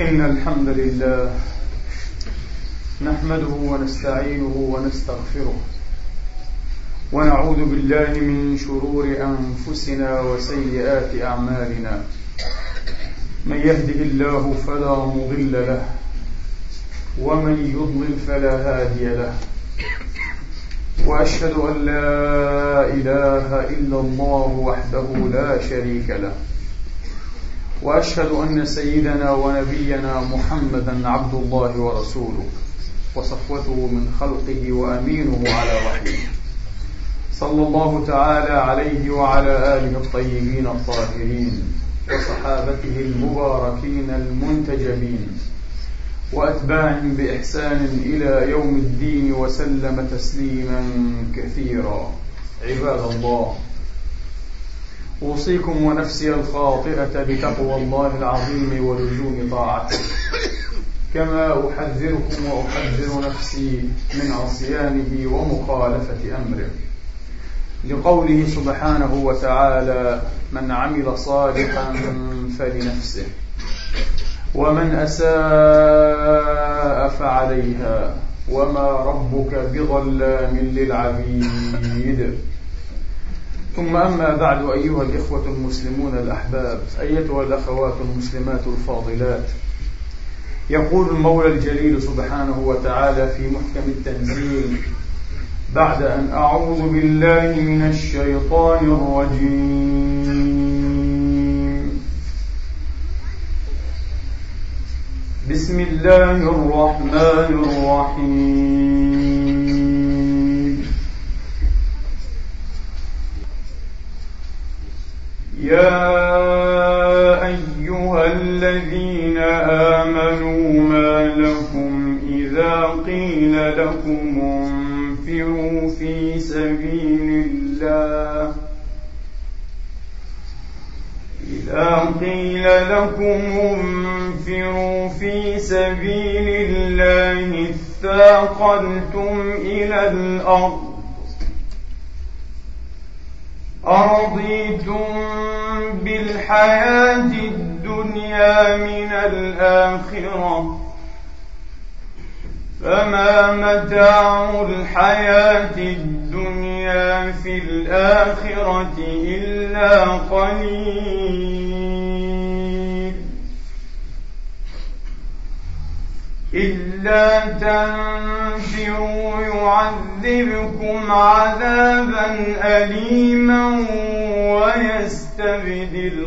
إن الحمد لله نحمده ونستعينه ونستغفره ونعوذ بالله من شرور أنفسنا وسيئات أعمالنا، من يهده الله فلا مضل له ومن يضلل فلا هادي له، وأشهد أن لا إله إلا الله وحده لا شريك له، وأشهد أن سيدنا ونبينا محمدا عبد الله ورسوله وصفوته من خلقه وأمينه على وحيه، صلى الله تعالى عليه وعلى آله الطيبين الطاهرين وصحابته المباركين المنتجبين وأتباع بإحسان إلى يوم الدين وسلم تسليما كثيرا. عباد الله، أوصيكم ونفسي الخاطئة بتقوى الله العظيم ولزوم طاعته، كما أحذركم وأحذر نفسي من عصيانه ومخالفة أمره، لقوله سبحانه وتعالى: من عمل صالحا فلنفسه ومن أساء فعليها وما ربك بظلام للعبيد. ثم أما بعد، أيها الإخوة المسلمون الأحباب، أيتها الأخوات المسلمات الفاضلات، يقول المولى الجليل سبحانه وتعالى في محكم التنزيل بعد أن أعوذ بالله من الشيطان الرجيم: بسم الله الرحمن الرحيم. يا أيها الذين آمنوا ما لكم إذا قيل لكم انفروا في سبيل الله اثاقلتم إلى الأرض، أرضيتم بالحياة الدنيا من الآخرة، فما متاع الحياة الدنيا في الآخرة إلا قليل. إلا تنفروا يعذبكم عذابا أليما ويستبدل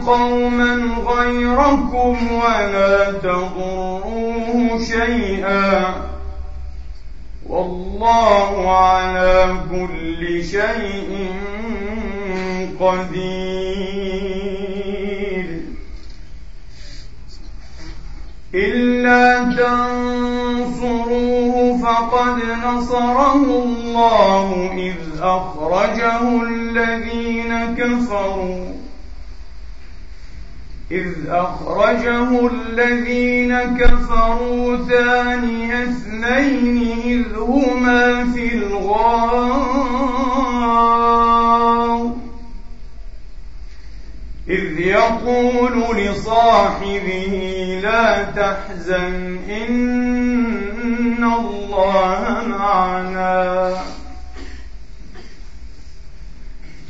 قوما غيركم ولا تضروه شيئا، والله على كل شيء قدير. إلا تنصروه فقد نصره الله إذ أخرجه الذين كفروا ثاني اثنين إذ هما في الغار، إذ يقول لصاحبه لا تحزن إن الله معنا،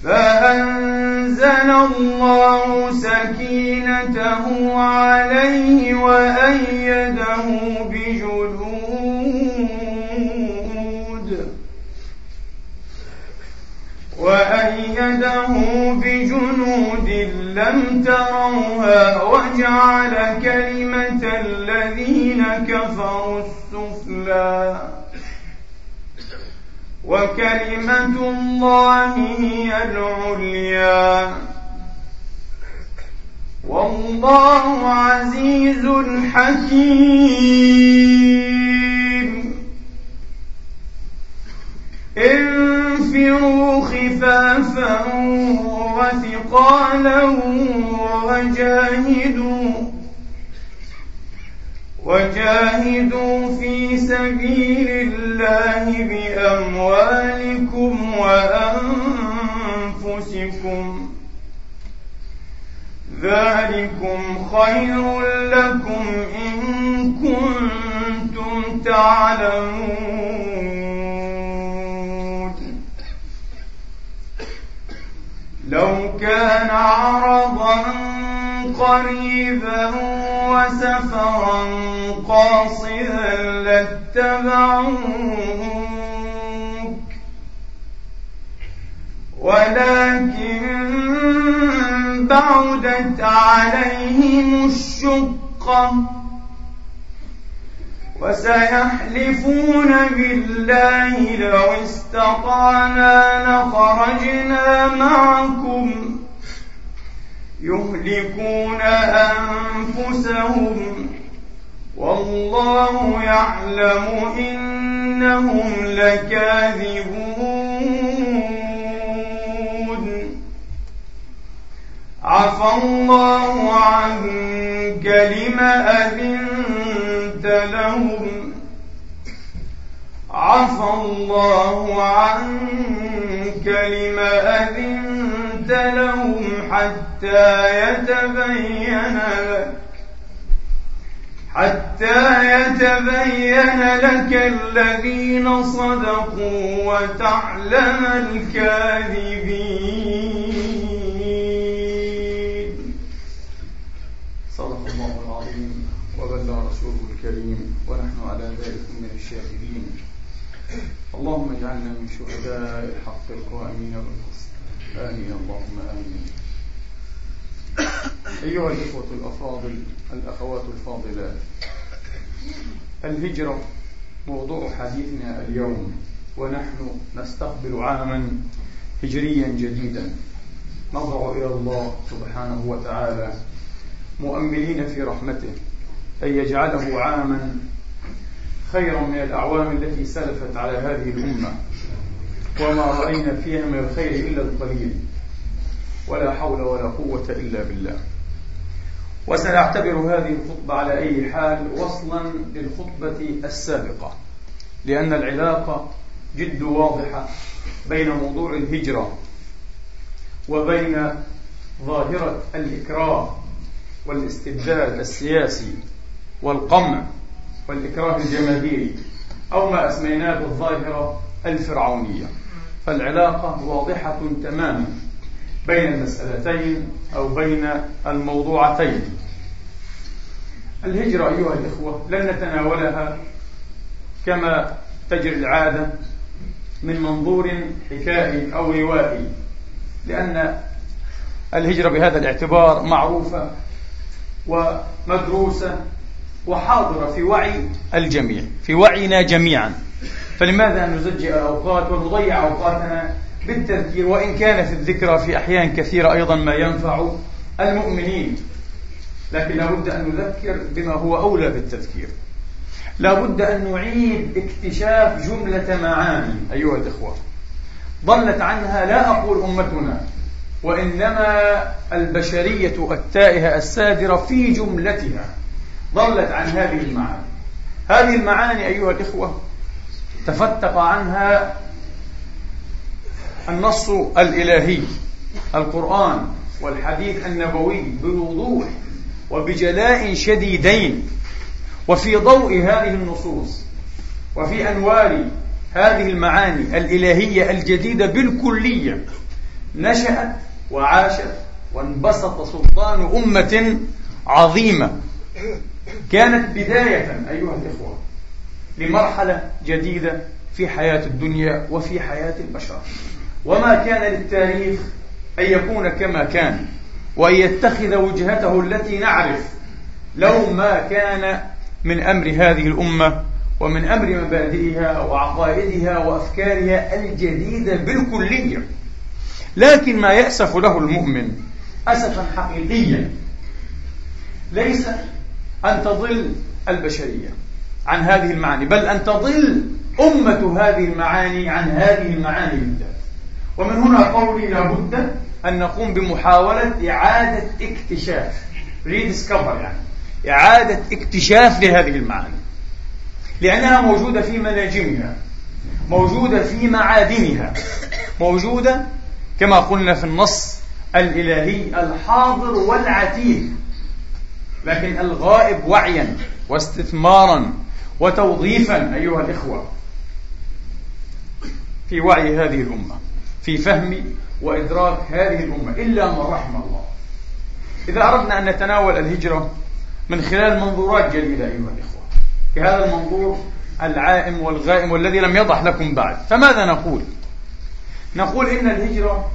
فأنزل الله سكينته عليه وأيده بجنود لم تروها، وجعل كلمة الذين كفروا السفلى، وكلمة الله هي العليا، والله عزيز حكيم. انفروا خفافا وثقالا وجاهدوا في سبيل الله بأموالكم وأنفسكم ذلكم خير لكم إن كنتم تعلمون. لو كان عرضا قريبا وسفرا قاصدا لاتبعوك ولكن بعدت عليهم الشقة وسيحلفون بالله لو استطعنا لخرجنا معكم يهلكون أنفسهم والله يعلم إنهم لكاذبون. عفا الله عنك لم أذنت لهم عفا الله عنك لم أذنت لهم حتى يتبين لك الذين صدقوا وتعلم الكاذبين. صدق الله العظيم وبلغ رسوله الكريم ونحن على ذلك من الشاهدين. اللهم اجعلنا من شهداء الحق القائمين بالقسط. آمين اللهم آمين. أيها الإخوة الأفاضل الأخوات الفاضلات، الهجرة موضوع حديثنا اليوم، ونحن نستقبل عاما هجريا جديدا نضع إلى الله سبحانه وتعالى مؤملين في رحمته أن يجعله عاما خيرا من الأعوام التي سلفت على هذه الأمة، وما رأينا فيها من الخير إلا القليل، ولا حول ولا قوة إلا بالله. وسنعتبر هذه الخطبة على أي حال وصلا للخطبة السابقة، لأن العلاقة جد واضحة بين موضوع الهجرة وبين ظاهرة الإكراه والاستبداد السياسي والقمع والإكراه الجماهيري، أو ما أسميناه بالظاهرة الفرعونية. فالعلاقة واضحة تماما بين المسألتين أو بين الموضوعتين. الهجرة أيها الإخوة لن نتناولها كما تجري العادة من منظور حكائي أو روائي، لأن الهجرة بهذا الاعتبار معروفة ومدروسة وحاضرة في وعي الجميع، في وعينا جميعا، فلماذا نزجئ الأوقات ونضيع أوقاتنا بالتذكير، وإن كانت الذكرى في أحيان كثيرة أيضا ما ينفع المؤمنين، لكن لابد أن نذكر بما هو أولى بالتذكير. لابد أن نعيد اكتشاف جملة معاني أيها الإخوة ضلت عنها لا أقول أمتنا، وإنما البشرية التائهة السادرة في جملتها ضلت عن هذه المعاني. هذه المعاني أيها الإخوة تفتق عنها النص الإلهي، القرآن والحديث النبوي بوضوح وبجلاء شديدين، وفي ضوء هذه النصوص وفي أنوار هذه المعاني الإلهية الجديدة بالكلية نشأت وعاشت وانبسط سلطان أمة عظيمة، كانت بداية أيها الإخوة لمرحلة جديدة في حياة الدنيا وفي حياة البشر. وما كان للتاريخ أن يكون كما كان وأن يتخذ وجهته التي نعرف لو ما كان من أمر هذه الأمة ومن أمر مبادئها وعقائدها وأفكارها الجديدة بالكلية. لكن ما يأسف له المؤمن أسفا حقيقيا ليس أن تضل البشرية عن هذه المعاني، بل أن تضل أمة هذه المعاني عن هذه المعاني بالذات. ومن هنا قولي لابد أن نقوم بمحاولة إعادة اكتشاف، rediscover يعني إعادة اكتشاف لهذه المعاني، لأنها موجودة في مناجمها، موجودة في معادنها، موجودة كما قلنا في النص الإلهي الحاضر والعتيد، لكن الغائب وعيا واستثمارا وتوظيفا أيها الإخوة في وعي هذه الأمة، في فهم وإدراك هذه الأمة إلا من رحم الله. إذا أردنا أن نتناول الهجرة من خلال منظورات جديدة أيها الإخوة، في هذا المنظور العائم والغائم والذي لم يضح لكم بعد، فماذا نقول؟ نقول إن الهجرة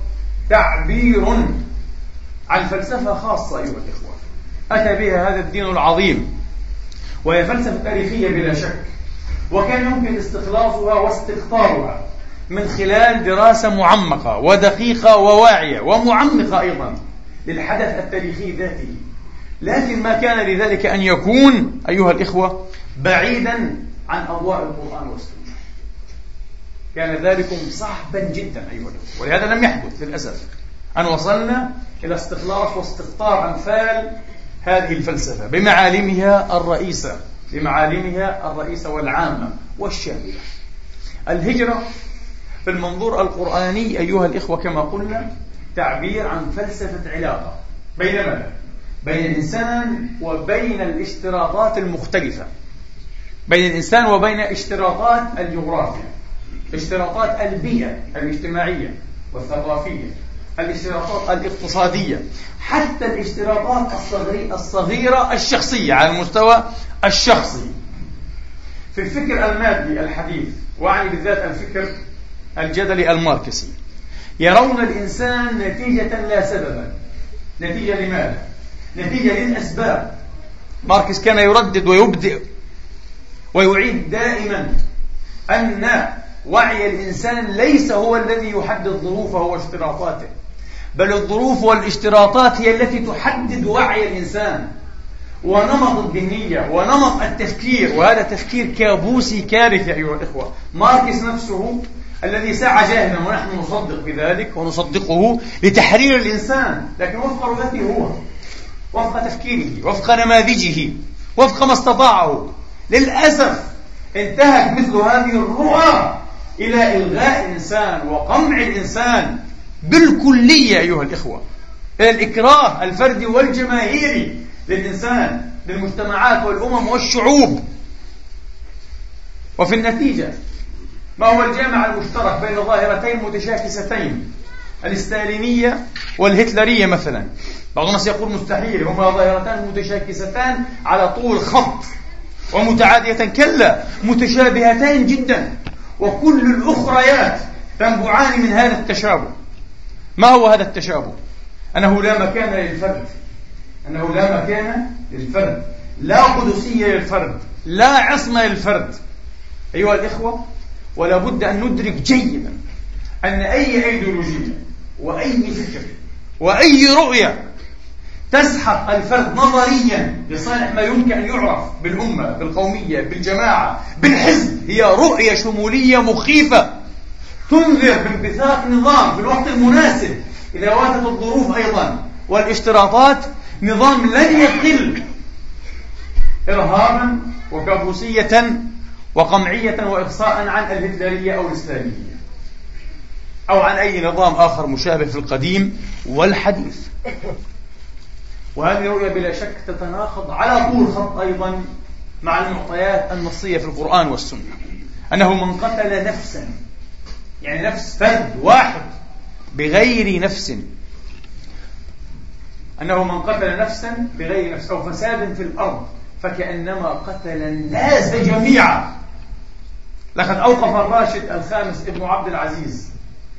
تعبير عن فلسفة خاصة أيها الإخوة أتى بها هذا الدين العظيم، وهي فلسفة تاريخية بلا شك، وكان يمكن استخلاصها واستخطارها من خلال دراسة معمقة ودقيقة وواعية ومعمقة أيضا للحدث التاريخي ذاته، لكن ما كان لذلك أن يكون أيها الإخوة بعيدا عن أضواء القرآن والسنة، كان ذلكم صعبا جدا أيها الإخوة، ولهذا لم يحدث للأسف أن وصلنا إلى استخلاص واستخطار أمثال هذه الفلسفة بمعالمها الرئيسة، والعامة والشاملة. الهجرة في المنظور القرآني أيها الإخوة كما قلنا تعبير عن فلسفة علاقة بين ماذا؟ بين الإنسان وبين الاشتراطات المختلفة، بين الإنسان وبين اشتراطات الجغرافيا، اشتراطات البيئة الاجتماعية والثقافية، الاشتراطات الاقتصادية، حتى الاشتراطات الصغيرة الشخصية على المستوى الشخصي. في الفكر المادي الحديث، وأعني بالذات الفكر الجدلي الماركسي، يرون الإنسان نتيجة لا سببا. نتيجة لماذا؟ نتيجة للأسباب. ماركس كان يردد ويبدئ ويعيد دائما أن وعي الإنسان ليس هو الذي يحدد ظروفه واشتراطاته، بل الظروف والاشتراطات هي التي تحدد وعي الإنسان ونمط الذهنية ونمط التفكير، وهذا تفكير كابوسي كارثي أيها الإخوة. ماركس نفسه الذي سعى جاهدا ونحن نصدق بذلك ونصدقه لتحرير الإنسان، لكن وفق رؤيته هو، وفق تفكيره، وفق نماذجه، وفق ما استطاعه، للأسف انتهت مثل هذه الرؤى إلى إلغاء الإنسان وقمع الإنسان بالكلية أيها الإخوة، إلى الإكراه الفردي والجماهيري للإنسان، للمجتمعات والأمم والشعوب. وفي النتيجة ما هو الجامع المشترك بين ظاهرتين متشاكستين، الاستالينية والهتلرية مثلا؟ بعض الناس يقول مستحيل، هما ظاهرتان متشاكستان على طول خط ومتعادية، كلا، متشابهتان جدا، وكل الأخريات تنبعان من هذا التشابه. ما هو هذا التشابه؟ أنه لا مكان للفرد، لا قدسية للفرد، لا عصمة للفرد أيها الإخوة. ولا بد أن ندرك جيدا أن أي أيديولوجية وأي فكر وأي رؤية تسحق الفرد نظريا لصالح ما يمكن أن يعرف بالأمة، بالقومية، بالجماعة، بالحزب، هي رؤية شمولية مخيفة تنذر بانبثاق نظام في الوقت المناسب إذا واتت الظروف أيضا والاشتراطات، نظام لن يقل إرهابا وكابوسية وقمعية وإقصاء عن الهتلرية أو الإسلامية أو عن أي نظام آخر مشابه في القديم والحديث. وهذه الرؤية بلا شك تتناقض على طول خط أيضا مع المعطيات النصية في القرآن والسنة، أنه من قتل نفسا، يعني نفس فرد واحد بغير نفس، أو فساد في الأرض فكأنما قتل الناس جميعا. لقد أوقف الراشد الخامس ابن عبد العزيز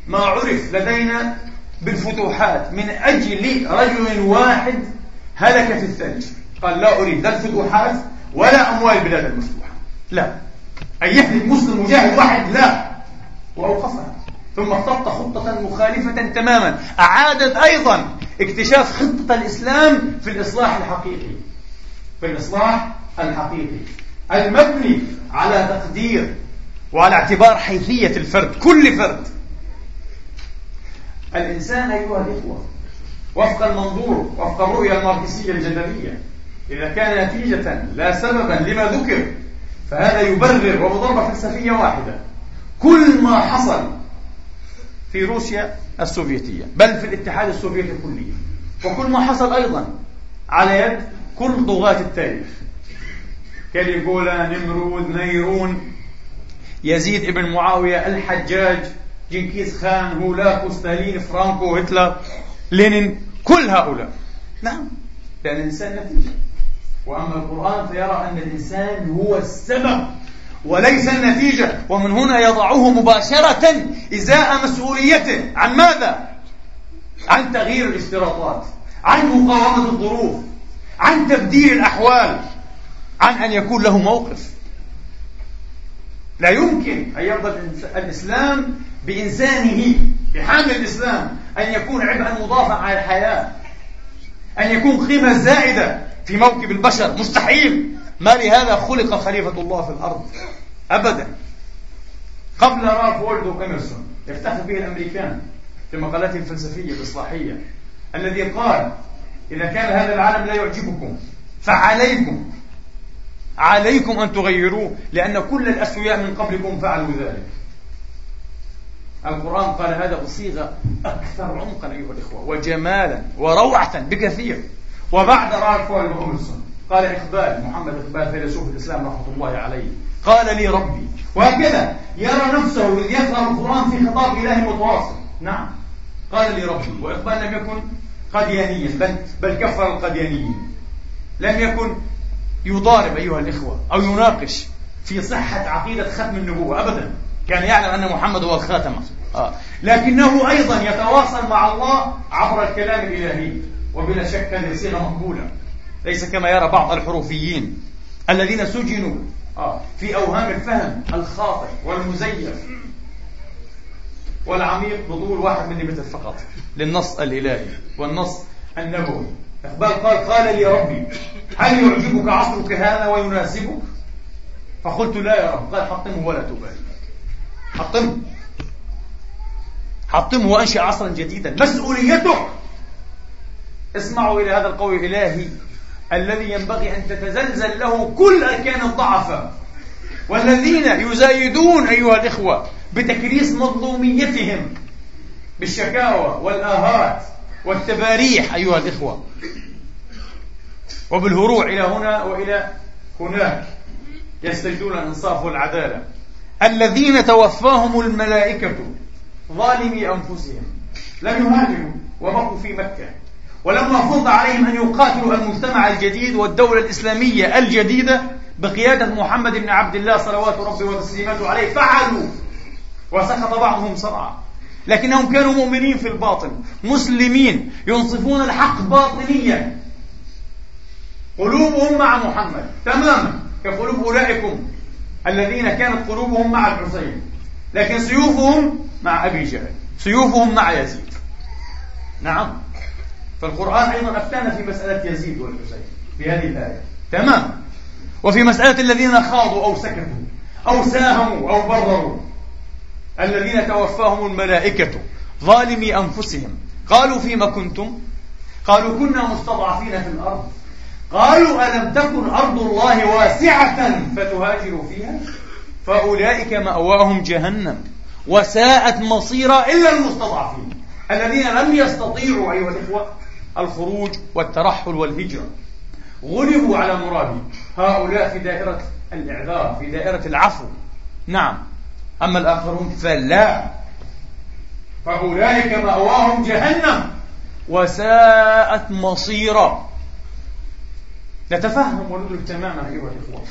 ما عرف لدينا بالفتوحات من أجل رجل واحد هلك في الثلج، قال لا أريد لا الفتوحات ولا أموال بلاد المفتوحة، لا أن يهلك مسلم مجاهد واحد، لا، وأوقفها. ثم اخترت خطة مخالفة تماما، أعادت أيضا اكتشاف خطة الإسلام في الإصلاح الحقيقي، المبني على تقدير وعلى اعتبار حيثية الفرد، كل فرد. الإنسان أيها الإخوة وفق المنظور، وفق الرؤية الماركسية الجدلية، إذا كان نتيجة لا سببا لما ذكر فهذا يبرر ومضاربة فلسفية واحدة، كل ما حصل في روسيا السوفيتية، بل في الاتحاد السوفيتي الكلي. وكل ما حصل أيضا على يد كل طغاة التاريخ، كاليجولا، نمرود، نيرون، يزيد ابن معاوية، الحجاج، جنكيز خان، هولاكو، ستالين، فرانكو، هتلر، لينين، كل هؤلاء. نعم، لأن الإنسان نتيجة، وأما القرآن فيرى أن الإنسان هو السبب وليس النتيجة، ومن هنا يضعه مباشرة إزاء مسؤوليته عن ماذا؟ عن تغيير الاشتراطات، عن مقاومة الظروف، عن تبديل الأحوال، عن أن يكون له موقف. لا يمكن أن يرضى الإسلام بإنسانه، بحامل الإسلام، أن يكون عبئا مضافا على الحياة، أن يكون قيمة زائدة في موكب البشر، مستحيل. ما لهذا خلق خليفة الله في الأرض أبدا. قبل رالف والدو إميرسون يفتخر به الأمريكان في مقالاته الفلسفية الإصلاحية، الذي قال: إذا كان هذا العالم لا يعجبكم فعليكم أن تغيروه، لأن كل الأسوياء من قبلكم فعلوا ذلك. القرآن قال هذا بصيغة أكثر عمقا أيها الإخوة وجمالا وروعة بكثير. وبعد رالف والدو إميرسون قال إقبال، محمد إقبال فيلسوف الإسلام رحمة الله عليه، قال لي ربي، وهكذا يرى نفسه إذ يقرأ القرآن في خطاب إلهي متواصل. نعم، قال لي ربي. وإقبال لم يكن قديانيا، بل كفر القديانيين، لم يكن يضارب أيها الإخوة أو يناقش في صحة عقيدة ختم النبوة أبدا، كان يعلم أن محمد هو الخاتم، لكنه أيضا يتواصل مع الله عبر الكلام الإلهي، وبلا شك هذه صيغة مقبولة، ليس كما يرى بعض الحروفيين الذين سجنوا في أوهام الفهم الخاطئ والمزيف والعميق بطول 1 ملم فقط للنص الإلهي والنص النبوي. إقبال قال لي ربي: هل يعجبك عصرك هذا ويناسبك؟ فقلت: لا يا رب. قال: حطمه ولا تبالي، حطمه وأنشئ عصرا جديدا، مسؤوليتك. اسمعوا إلى هذا القول الإلهي الذي ينبغي أن تتزلزل له كل أركان الضعفاء والذين يزايدون أيها الإخوة بتكريس مظلوميتهم بالشكاوى والآهات والتباريح أيها الإخوة، وبالهروع إلى هنا وإلى هناك يستجدون الإنصاف والعدالة. الذين توفاهم الملائكة ظالمي أنفسهم لم يهاجروا وبقوا في مكة، ولما فرض عليهم أن يقاتلوا المجتمع الجديد والدولة الإسلامية الجديدة بقيادة محمد بن عبد الله صلوات ربي وتسليماته عليه، فعلوا، وسقط بعضهم صرعى، لكنهم كانوا مؤمنين في الباطن، مسلمين ينصفون الحق باطنيا، قلوبهم مع محمد تماما كقلوب أولئكم الذين كانت قلوبهم مع الحسين، لكن سيوفهم مع أبي جهل، سيوفهم مع يزيد. نعم، فالقرآن أيضا أفتانا في مسألة يزيد والحسين في هذه الآية، تمام، وفي مسألة الذين خاضوا أو سكتوا أو ساهموا أو برروا. الذين توفاهم الملائكة ظالمي أنفسهم قالوا: فيما كنتم؟ قالوا: كنا مستضعفين في الأرض. قالوا: ألم تكن أرض الله واسعة فتهاجروا فيها؟ فأولئك مأواهم جهنم وساءت مصيرا، إلا المستضعفين الذين لم يستطيعوا أيها الإخوة الخروج والترحل والهجرة، غلبوا على مرادي، هؤلاء في دائرة الإعذار، في دائرة العفو. نعم، أما الآخرون فلا، فأولئك مأواهم جهنم وساءت مصيرا. نتفهم وندرك تماما أيها الإخوة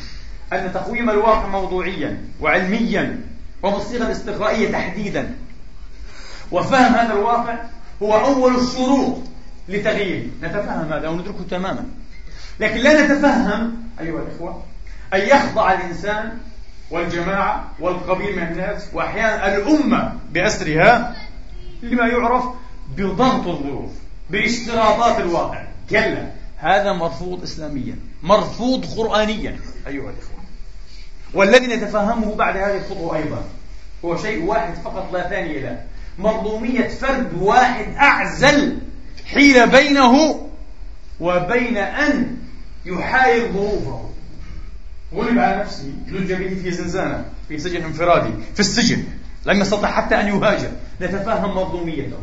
أن تقويم الواقع موضوعيا وعلميا وبالصيغة الاستقرائية تحديدا، وفهم هذا الواقع هو أول الشروط لتغييره. نتفهم هذا وندركه تماما، لكن لا نتفهم أيها الإخوة أن يخضع الإنسان والجماعة والقبيل من الناس وأحيانا الأمة بأسرها لما يعرف بضغط الظروف، باشتراطات الواقع. كلا، هذا مرفوض إسلاميا، مرفوض قرآنيا أيها الإخوة. والذي نتفهمه بعد هذه الخطوة أيضا هو شيء واحد فقط لا ثاني له: مرضومية فرد واحد أعزل حيل بينه وبين أن يحايل ظروفه. غلب على نفسه، لج به في زنزانة، في سجن انفرادي، في السجن، لم يستطع حتى أن يهاجر، نتفهم مظلوميته،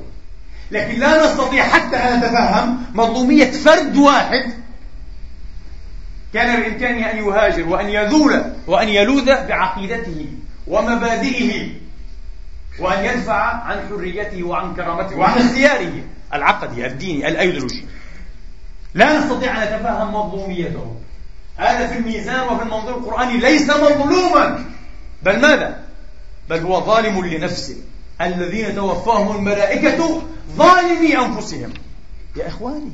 لكن لا نستطيع حتى أن نتفهم مظلومية فرد واحد كان بإمكانه أن يهاجر وأن يذول وأن يلوذ بعقيدته ومبادئه وأن يدفع عن حريته وعن كرامته وعن اختياره العقدي الديني الأيديولوجي. لا نستطيع أن نتفهم مظلوميته. هذا في الميزان وفي المنظور القرآني ليس مظلوما، بل ماذا؟ بل هو ظالم لنفسه. الذين توفاهم الملائكة ظالمي أنفسهم. يا إخواني،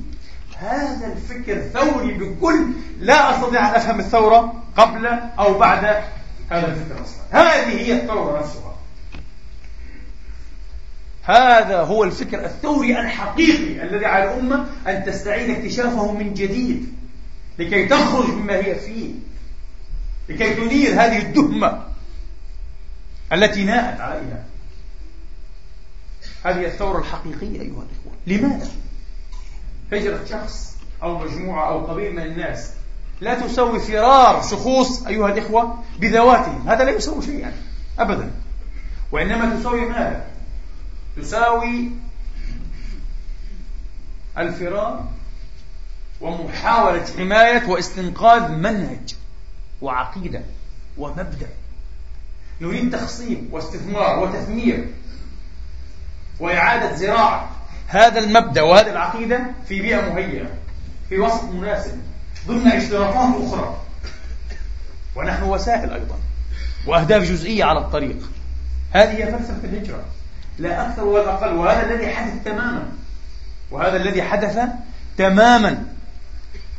هذا الفكر ثوري بكل، لا أستطيع أن أفهم الثورة قبل أو بعد هذا الفكر أصلا. هذه هي الثورة نفسها، هذا هو الفكر الثوري الحقيقي الذي على الأمة أن تستعيد اكتشافه من جديد لكي تخرج مما هي فيه، لكي تنير هذه الدهمة التي ناءت عليها. هذه الثورة الحقيقية أيها الإخوة. لماذا؟ هجرة شخص أو مجموعة أو قبيل من الناس لا تسوي فرار شخوص أيها الإخوة بذواتهم، هذا لا يسوي شيئا أبدا، وإنما تسوي ماذا؟ تساوي الفرار ومحاولة حماية واستنقاذ منهج وعقيدة ومبدأ نريد تخصيب واستثمار وتثمير وإعادة زراعة هذا المبدأ وهذه العقيدة في بيئة مهيئة، في وسط مناسب، ضمن اشتراطات أخرى، ونحن وسائل أيضا وأهداف جزئية على الطريق. هذه هي فلسفة الهجرة، لا أكثر ولا أقل، وهذا الذي حدث تماما، وهذا الذي حدث تماما.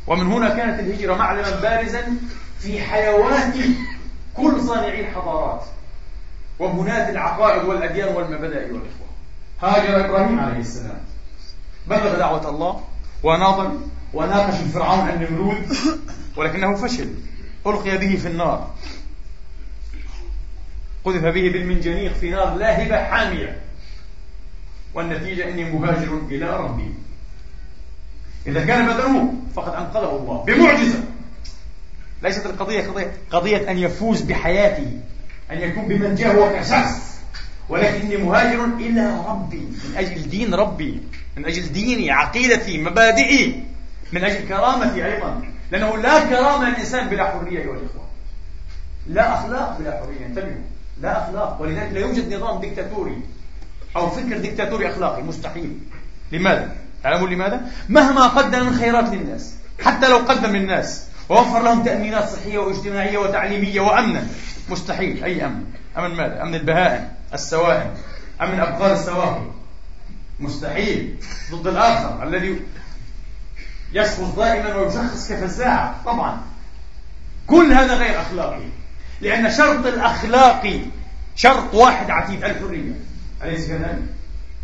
ومن هنا كانت الهجرة معلما بارزا في حيوات كل صانعي الحضارات وبناة العقائد والأديان والمبادئ. أيها الإخوة، هاجر إبراهيم عليه السلام، بلغ دعوة الله وناضل وناقش الفرعون النمرود، ولكنه فشل، ألقي به في النار، قذف به بالمنجنيق في نار لاهبة حامية، والنتيجة إني مهاجر إلى ربي. إذا كان بدعوه فقد أنقذه الله بمعجزة. ليست القضية قضية أن يفوز بحياته، أن يكون بمن جاء هو كشخص، ولكني مهاجر إلى ربي من أجل دين ربي، من أجل ديني، عقيدتي، مبادئي، من أجل كرامتي أيضا، لأنه لا كرامة للإنسان بلا حرية أيها الإخوة، لا أخلاق بلا حرية، انتبهوا، لا أخلاق. ولذلك لا يوجد نظام ديكتاتوري أو فكر ديكتاتوري أخلاقي، مستحيل. لماذا؟ تعلمون لماذا؟ مهما قدم من خيرات للناس، حتى لو قدم للناس ووفر لهم تأمينات صحية واجتماعية وتعليمية وأمنا، مستحيل. أي أمن؟ أمن ماذا؟ أمن البهائم، السواحل، أمن أبقار السواحل، مستحيل. ضد الآخر الذي يشخص دائما ويشخص كفزاعة، طبعا كل هذا غير أخلاقي، لأن شرط الأخلاقي شرط واحد عتيد، الحرية، أليس كذلك؟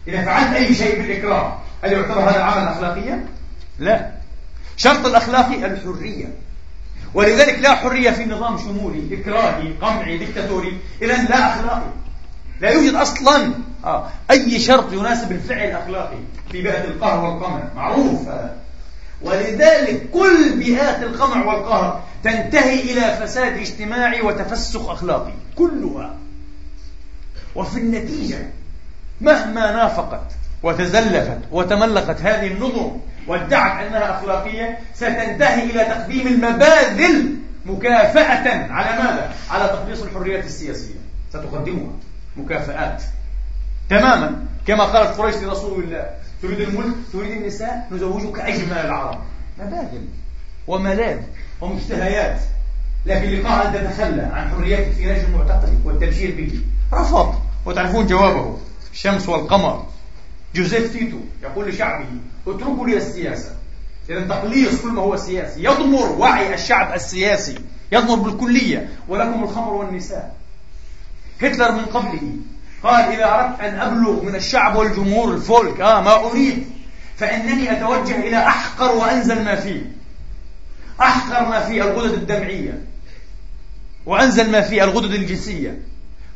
إذا فعلت أي شيء بالإكراه هل يعتبر هذا عملا أخلاقيا؟ لا، شرط الأخلاقي الحرية. ولذلك لا حرية في نظام شمولي إكراهي قمعي ديكتاتوري، إذن لا أخلاقي، لا يوجد أصلا أي شرط يناسب الفعل الأخلاقي في بيئة القهر والقمع، معروف هذا. ولذلك كل بيئات القمع والقهر تنتهي إلى فساد اجتماعي وتفسخ أخلاقي، كلها. وفي النتيجة مهما نافقت وتزلفت وتملقت هذه النظم وادعت أنها أخلاقية، ستنتهي إلى تقديم المبادل مكافأة على ماذا؟ على تقديس الحريات السياسية، ستقدمها مكافآت تماما كما قالت قريش لرسول الله: تريد الملك، تريد النساء، نزوجك أجمل العرب. مبادل وملاذ ومشتهيات، لكن لقاء أن تتخلى عن حرياتك في نجم المعتقل والتبشير به. رفض، وتعرفون جوابه: الشمس والقمر. جوزيف تيتو يقول لشعبه: اتركوا لي السياسة. إذن تقليص كل ما هو سياسي يضمر وعي الشعب السياسي، يضمر بالكلية. ولكم الخمر والنساء. هتلر من قبله قال: إذا أردت أن أبلغ من الشعب والجمهور الفولك ما أريد، فإنني أتوجه إلى أحقر وأنزل ما فيه. أحقر ما فيه الغدد الدمعية، وأنزل ما فيه الغدد الجنسية.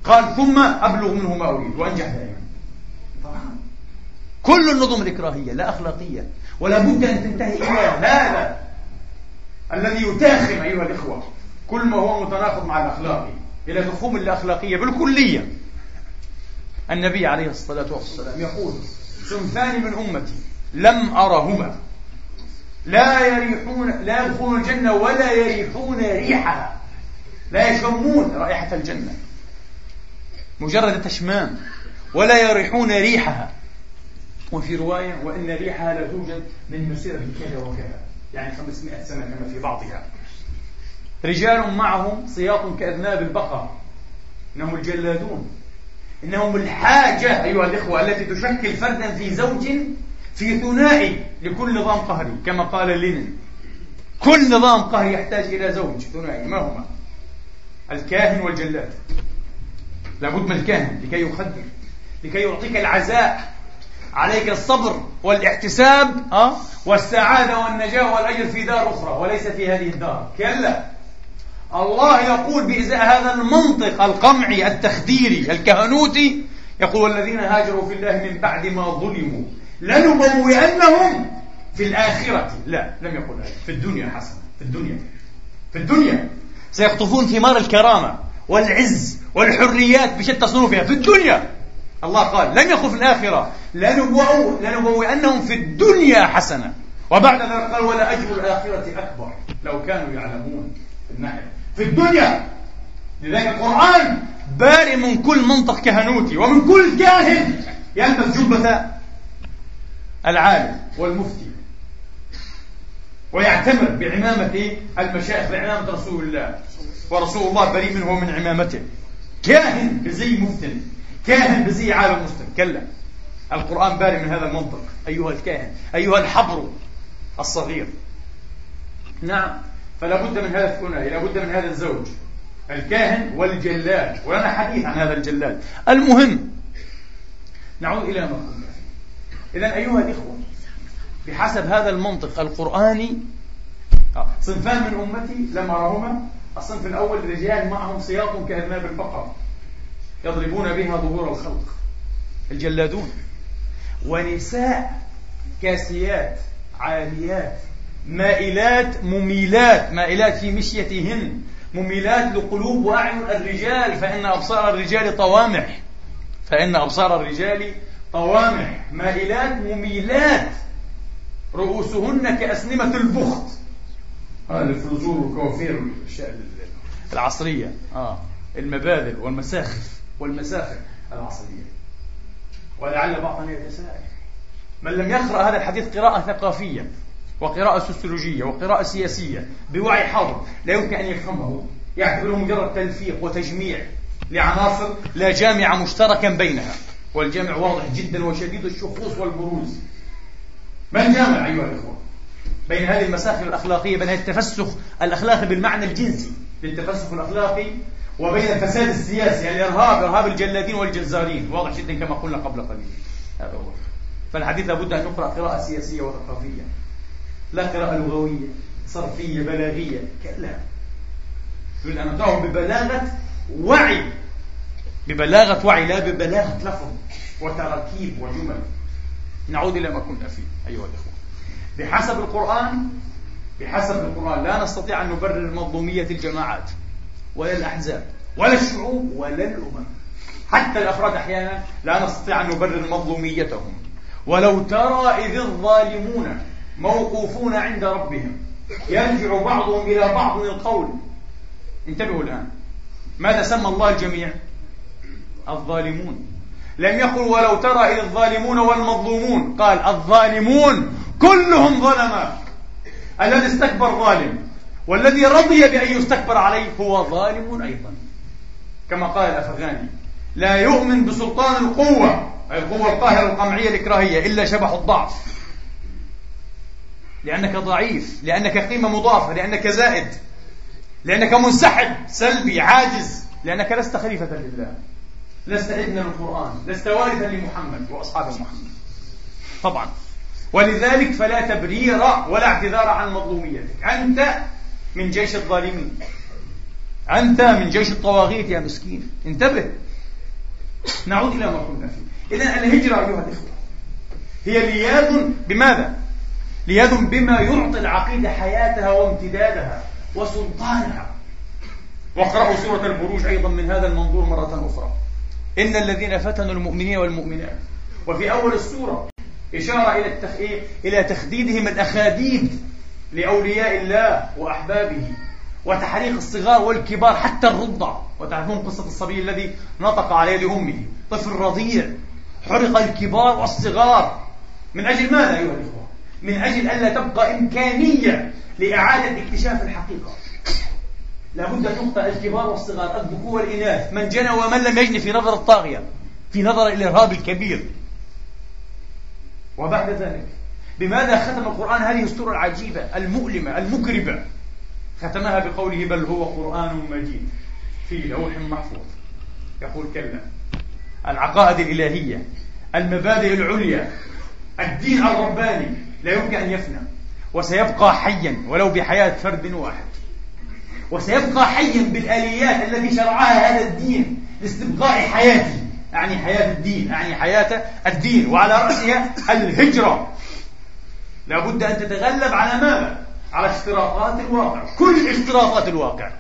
قال: ثم أبلغ منه ما أريد وأنجح دائما. طبعا كل النظم الإكراهية لا أخلاقية، ولا بد أن تنتهي إلى هذا الذي يتاخم أيها الإخوة كل ما هو متناقض مع الأخلاقي إلى تخوم الأخلاقية بالكلية. النبي عليه الصلاة والسلام يقول: صنفان من أمتي لم أرهما لا يدخلون الجنة ولا يريحون ريحها، لا يشمون رائحة الجنة، مجرد تشمام، ولا يريحون ريحها، وفي رواية وإن ريحها لا توجد من مسيرة كذا وكذا، يعني 500 سنة كما في بعضها. رجال معهم سياط كأذناب البقر، إنهم الجلادون، إنهم الحاجة أيها الإخوة التي تشكل فردا في زوج، في ثنائي لكل نظام قهري، كما قال لينين كل نظام قهري يحتاج إلى زوج ثنائي. ما هما؟ الكاهن والجلاد. لابد من الكاهن لكي يخدر، لكي يعطيك العزاء، عليك الصبر والاحتساب والسعادة والنجاة والأجر في دار أخرى وليس في هذه الدار. كلا، الله يقول بإزاء هذا المنطق القمعي التخديري الكهنوتي، يقول: والذين هاجروا في الله من بعد ما ظلموا لنبوئنهم في الآخرة. لا، لم يقل هذا. في الدنيا حسنة، في الدنيا سيقطفون ثمار الكرامة والعز والحريات بشتى صنوفها في الدنيا. الله قال لم يقل في الآخرة لنبوئنهم في الدنيا حسنة، وبعد ذلك قال: ولا أجر الآخرة أكبر لو كانوا يعلمون. في الدنيا. لذلك القرآن بارئ من كل منطق كهنوتي ومن كل كاهن يلبس جبة العالم والمفتي ويعتمر بعمامة المشايخ، بعمامة رسول الله، ورسول الله بريء منه ومن عمامته. كاهن بزي مفتن، كاهن بزي عالم مفتن. كلا، القرآن بارئ من هذا المنطق أيها الكاهن، أيها الحبر الصغير. نعم، فلا بد من هذا الثنائي، لا بد من هذا الزوج، الكاهن والجلاد، ولنا حديث عن هذا الجلاد. المهم نعود إلى ما قلنا. إذن أيها الإخوة، بحسب هذا المنطق القرآني، صنفان من أمتي لم أرهما. الصنف الأول: رجال معهم سياط كأذناب البقر يضربون بها ظهور الخلق، الجلادون، ونساء كاسيات عاريات مائلات مميلات، مائلات في مشيتهن، مميلات لقلوب وأعين الرجال، فإن أبصار الرجال طوامح، مائلات مميلات، رؤوسهن كأسنمة البخت، الفلزور والكوافير والأشياء العصرية، المبادل والمساخف العصرية. ولعل بعضنا يتساءل: من لم يقرأ هذا الحديث قراءة ثقافية وقراءة سوسيولوجية وقراءة سياسية بوعي حر، لا يمكن أن يفهمه، يعتبره مجرد تلفيق وتجميع لعناصر لا جامعة مشتركا بينها، والجامع واضح جدا وشديد الشخوص والبروز. ما الجامع أيها الأخوة بين هذه المساخف الأخلاقية، بين هذا التفسخ الأخلاقي بالمعنى الجنسي للتفسخ الأخلاقي، وبين الفساد السياسي، الإرهاب، إرهاب الجلادين والجزارين، واضح جدا كما قلنا قبل قليل. هذا هو. فالحديث لابد أن نقرأ قراءة سياسية وثقافية، لا قراءة لغوية صرفية بلاغية. كلا، يريد أن نقرأه ببلاغة وعي، لا ببلاغة لفظ وتراكيب وجمل. نعود إلى ما كنا فيه أيها الأخوة. بحسب القرآن لا نستطيع أن نبرر مظلومية الجماعات ولا الأحزاب ولا الشعوب ولا الأمم، حتى الأفراد أحيانا لا نستطيع أن نبرر مظلوميتهم. ولو ترى إذ الظالمون موقوفون عند ربهم يرجع بعضهم إلى بعض القول. انتبهوا الآن، ماذا سمى الله الجميع؟ الظالمون. لم يقل ولو ترى إذ الظالمون والمظلومون، قال الظالمون كلهم ظلما. الذي استكبر ظالم، والذي رضي بأن يستكبر عليه هو ظالم أيضا، كما قال الأفغاني: لا يؤمن بسلطان القوة، أي القوة القاهرة القمعية الإكراهية، إلا شبح الضعف، لأنك ضعيف، لأنك قيمة مضافة، لأنك زائد، لأنك منسحب سلبي عاجز، لأنك لست خليفة لله، لست ابنا للقرآن، لست وارثا لمحمد وأصحاب محمد طبعا. ولذلك فلا تبرير ولا اعتذار عن مظلوميتك، أنت من جيش الطواغيت يا مسكين. انتبه، نعود إلى ما كنا فيه. إذن الهجرة أيها الإخوة هي لياذ بما يعطي العقيدة حياتها وامتدادها وسلطانها. واقرأوا سورة البروج أيضا من هذا المنظور مرة أخرى، إن الذين فتنوا المؤمنين والمؤمنات. وفي أول السورة إشارة إلى تخديدهم الأخاديد لأولياء الله وأحبابه، وتحريق الصغار والكبار حتى الرضع. وتعرفون قصة الصبي الذي نطق على يد أمه، طفل رضيع، حرق الكبار والصغار. من أجل ماذا أيها الإخوة؟ من أجل ألا تبقى إمكانية لإعادة اكتشاف الحقيقة. لابد أن يخطئ الكبار والصغار، الذكور والإناث، من جنى ومن لم يجن، في نظر الطاغية، في نظر الإرهاب الكبير. وبعد ذلك بماذا ختم القرآن هذه السورة العجيبة المؤلمة المكربة؟ ختمها بقوله بل هو قرآن مجيد في لوح محفوظ. يقول كلا، العقائد الإلهية، المبادئ العليا، الدين الرباني لا يمكن أن يفنى، وسيبقى حيا ولو بحياة فرد واحد، وسيبقى حيا بالآليات التي شرعها هذا الدين لاستبقاء حياته، أعني حياة الدين، أعني حياة الدين، وعلى رأسها الهجرة. لابد أن تتغلب على ماذا؟ على اختراقات الواقع، كل اختراقات الواقع.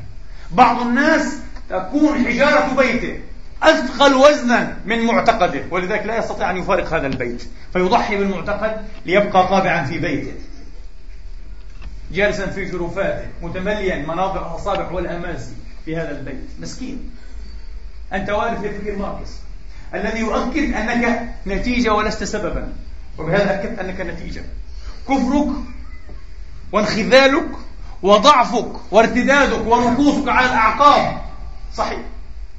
بعض الناس تكون حجارة بيته أثقل وزنا من معتقده، ولذلك لا يستطيع أن يفارق هذا البيت، فيضحي بالمعتقد ليبقى قابعا في بيته، جالسا في جرفاته، متمليا مناطق الأصابع والأماسي في هذا البيت. مسكين. أنت وارث لفكر ماركس الذي يؤكد أنك نتيجة ولست سببا، وبهذا أكدت أنك نتيجة. كفرك وانخذالك وضعفك وارتدادك وركوزك على الأعقاب صحيح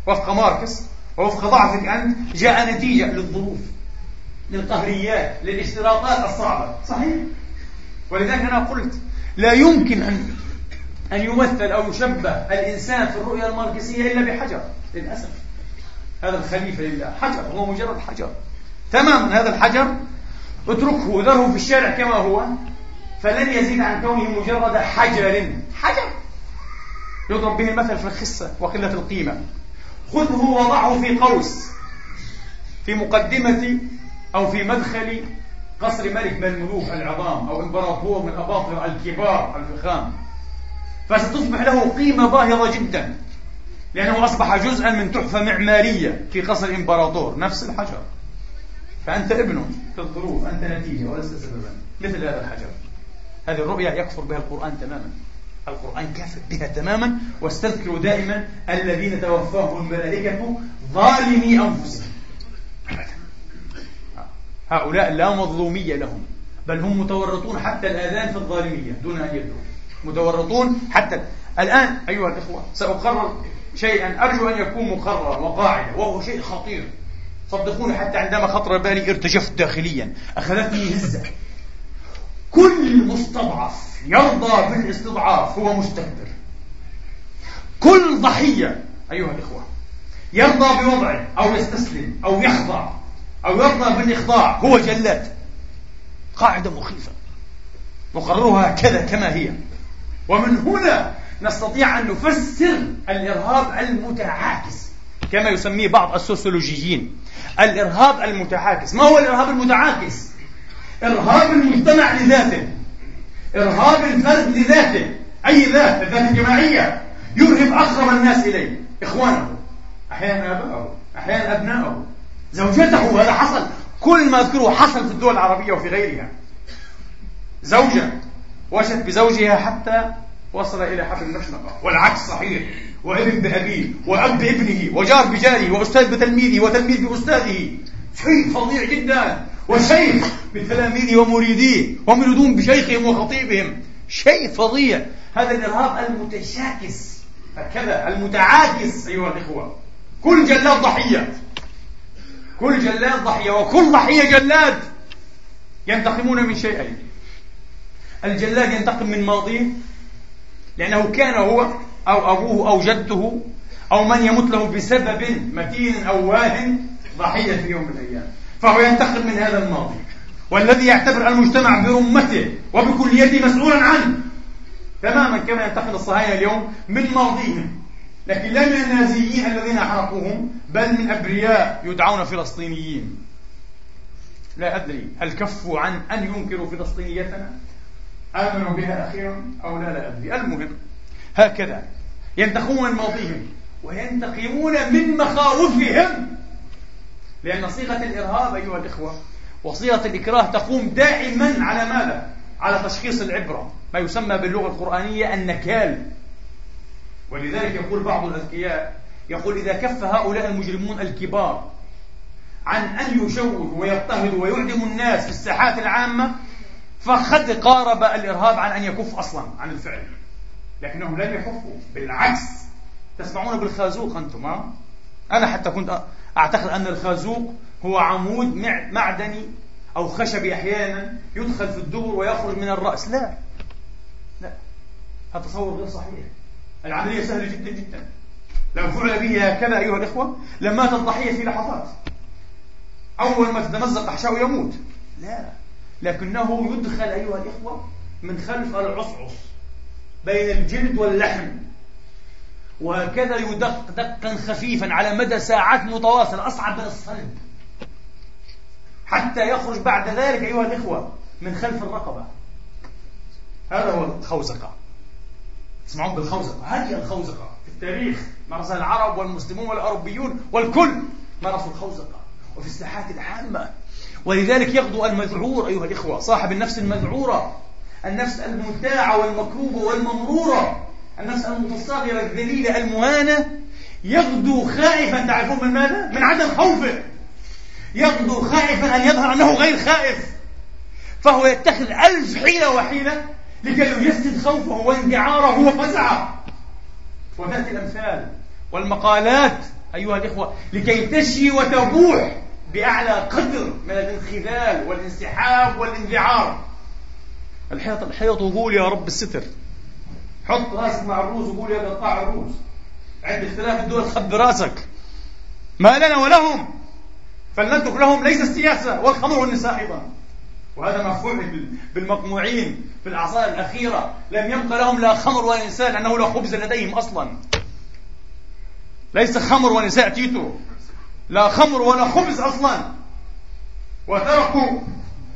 وفق ماركس ووفق ضعفك أنت جاء نتيجة للظروف، للقهريات، للاشتراطات الصعبة صحيح. ولذلك أنا قلت لا يمكن أن يمثل أو يشبه الإنسان في الرؤية الماركسية إلا بحجر. للأسف هذا الخليفة لله حجر، هو مجرد حجر تماما. هذا الحجر اتركه وذره في الشارع كما هو فلن يزيد عن كونه مجرد حجر. حجر يضرب به المثل في الخسة وقلة القيمة. خذه وضعه في قوس في مقدمة أو في مدخل قصر ملك من الملوك العظام أو إمبراطور من الأباطرة الكبار الفخام، فستصبح له قيمة باهظة جدا، لأنه أصبح جزءا من تحفة معمارية في قصر إمبراطور. نفس الحجر، فأنت ابنه في الظروف، أنت نتيجة ولست سببا. مثل هذا الحجر، هذه الرؤية يكفر بها القرآن تماما، القرآن كافر بها تماما. واستذكروا دائما الذين توفاهم الملائكة ظالمي أنفسهم، هؤلاء لا مظلومية لهم، بل هم متورطون حتى الآذان في الظالمية دون أن يدعوا، متورطون حتى الآن. أيها الإخوة، سأقرر شيئا أرجو أن يكون مقررا وقاعدة، وهو شيء خطير صدقوني، حتى عندما خطر بالي ارتجفت داخليا، أخذتني هزة. كل مستضعف يرضى بالاستضعاف هو مستكبر، كل ضحية أيها الإخوة يرضى بوضعه أو يستسلم أو يخضع أو يرضى بالإخضاع هو جلاد. قاعدة مخيفة نقررها كذا كما هي. ومن هنا نستطيع أن نفسر الإرهاب المتعاكس كما يسميه بعض السوسيولوجيين. الإرهاب المتعاكس، ما هو الإرهاب المتعاكس؟ إرهاب المجتمع لذاته، إرهاب الفرد لذاته، أي ذات، الذات الجماعية، يرهب أقرب الناس إليه، إخوانه، أحيانا آباءه، أحيانا أبنائه، زوجته. هذا حصل، كل ما أذكره حصل في الدول العربية وفي غيرها. زوجة وشت بزوجها حتى وصل إلى حبل المشنقة، والعكس صحيح، وابن بأبيه، وأب بابنه، وجار بجاره، وأستاذ بتلميذه، وتلميذ بأستاذه. شيء فظيع جدا. وشيخ بتلاميذه ومريديه، وهم يريدون بشيخهم وخطيبهم. شيء فظيع هذا الإرهاب المتشاكس، هكذا المتعاكس أيها الإخوة. كل جلاد ضحية، كل جلاد ضحية، وكل ضحية جلاد. ينتقمون من شيئين، الجلاد ينتقم من ماضيه لأنه كان هو أو أبوه أو جدته أو من يموت له بسبب متين أو واهن ضحية في يوم من الأيام، فهو ينتقم من هذا الماضي. والذي يعتبر المجتمع برمته وبكليته مسؤولا عنه تماما كما ينتقم الصهاينة اليوم من ماضيهم، لكن لا من النازيين الذين حرقوهم، بل من أبرياء يدعون فلسطينيين. لا أدري هل كفوا عن أن ينكروا فلسطينيتنا، آمنوا بها أخيرا أو لا، لا أدري. المهم هكذا ينتقمون من ماضيهم وينتقمون من مخاوفهم لأن صيغة الإرهاب أيها الإخوة وصيغة الإكراه تقوم دائما على ماذا؟ على تشخيص العبرة، ما يسمى باللغة القرآنية النكال. ولذلك يقول بعض الأذكياء، يقول إذا كف هؤلاء المجرمون الكبار عن أن يشوهوا ويضطهدوا ويعدموا الناس في الساحات العامة، فقد قارب الإرهاب عن أن يكف أصلا عن الفعل، لكنهم لم يكفوا، بالعكس. تسمعون بالخازوق أنتم؟ أنا حتى كنت أعتقد أن الخازوق هو عمود معدني أو خشبي أحيانا يدخل في الدبر ويخرج من الرأس. لا، هذا تصور غير صحيح. العملية سهلة جدا جدا، لو فعل به هكذا أيها الإخوة لمات الضحية في لحظات، أول ما تتمزق أحشاءه يموت. لا، لكنه يدخل أيها الإخوة من خلف العصعص بين الجلد واللحم، وهكذا يدق دقا خفيفا على مدى ساعات متواصلة، أصعب من الصلب، حتى يخرج بعد ذلك أيها الإخوة من خلف الرقبة. هذا هو الخوزقة. اسمعون بالخوزقة، هذه الخوزقة في التاريخ مارسها العرب والمسلمون والأوروبيون والكل مارسوا الخوزقة، وفي الساحات العامة. ولذلك يغدو المذعور أيها الإخوة، صاحب النفس المذعورة، النفس المتاعة والمكروبة والممرورة، النفس المتصاغرة الذليلة المهانة، يغدو خائفا، تعرفون من ماذا؟ من عدم خوفه. يغدو خائفا أن يظهر أنه غير خائف، فهو يتخذ ألف حيلة وحيلة لكي يسد خوفه واندعاره وفزعه. وتأتي الأمثال والمقالات أيها الإخوة لكي تشي وتبوح بأعلى قدر من الانخذال والانسحاب والاندعار. الحيط وقول يا رب الستر، حط راسك مع الروس وقول يا قطاع الروس، عند اختلاف الدول خب راسك، ما لنا ولهم، فلنترك لهم ليس السياسة والخمر والنساء أيضا. وهذا ما فعل بالمقموعين في الأعصار الأخيرة، لم يبق لهم لا خمر ولا نساء، لأنه لا خبز لديهم أصلا. ليس خمر ونساء تيتو، لا خمر ولا خبز أصلا، وتركوا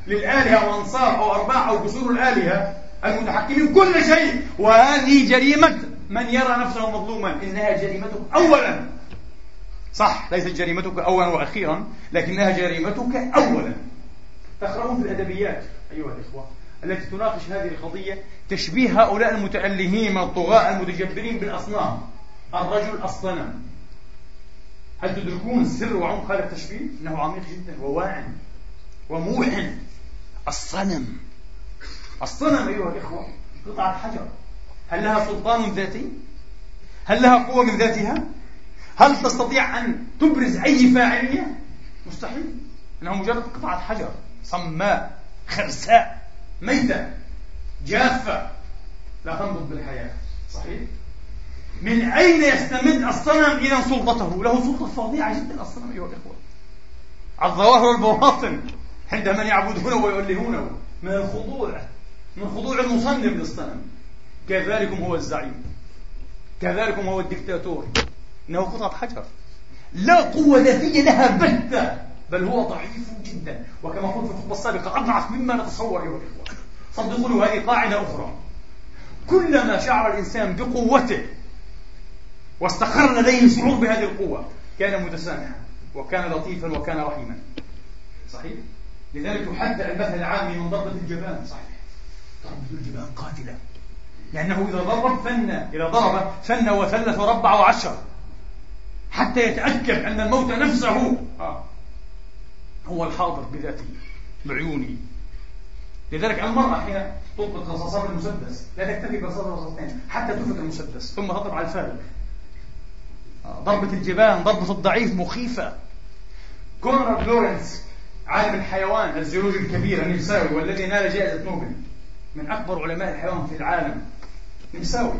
للآلهة وأنصار أو أرباع أو جسور الآلهة المتحكمين كل شيء. وهذه جريمة من يرى نفسه مظلوما، إنها جريمتك أولا. صح، ليست جريمتك أولا وأخيرا، لكنها جريمتك أولا. تقرؤون في الأدبيات أيها الإخوة التي تناقش هذه القضية تشبيه هؤلاء المتألهين من الطغاة المتجبرين بالأصنام، الرجل الصنم. هل تدركون سر وعمق هذا التشبيه؟ إنه عميق جدا وواعن وموحن. الصنم أيها الإخوة قطعة حجر، هل لها سلطان ذاتي؟ هل لها قوة من ذاتها؟ هل تستطيع أن تبرز أي فاعلية؟ مستحيل، إنها مجرد قطعة حجر صماء خرساء ميتة جافة لا تنضب بالحياة. صحيح؟ من أين يستمد الصنم إذا سلطته؟ له سلطة فظيعة جدا الصنم أيها الإخوة، على الظواهر والبواطن عند من يعبدونه ويؤلهونه، من خضوع المصنم للصنم. كذلكم هو الزعيم، كذلكم هو الدكتاتور، إنه قطعة حجر لا قوة ذاتية لها بتة، بل هو ضعيف جدا، وكما قلت في الخطبة السابقة أضعف مما نتصور أيها الإخوة. صدقوني، هذه قاعدة أخرى، كلما شعر الإنسان بقوته واستقر لديه شعور بهذه القوة كان متسامحا وكان لطيفا وكان رحيما. صحيح؟ لذلك يحدد المثل العامي من ضربة الجبان. صحيح، ضربة الجبان قاتلة، لأنه إذا ضرب فن وثلث وربع وعشر حتى يتأكد أن الموت نفسه هو الحاضر بذاته بعيونه. لذلك المرأة حين تطلق رصاصة بالمسدس لا تكتفي برصاصة رصاصتين حتى تفك المسدس ثم تضرب على الفارغ. ضربة الجبان، ضربة الضعيف، مخيفة. كونراد لورنس، عالم الحيوان الزيولوجي الكبير النمساوي والذي نال جائزة نوبل، من أكبر علماء الحيوان في العالم، نمساوي.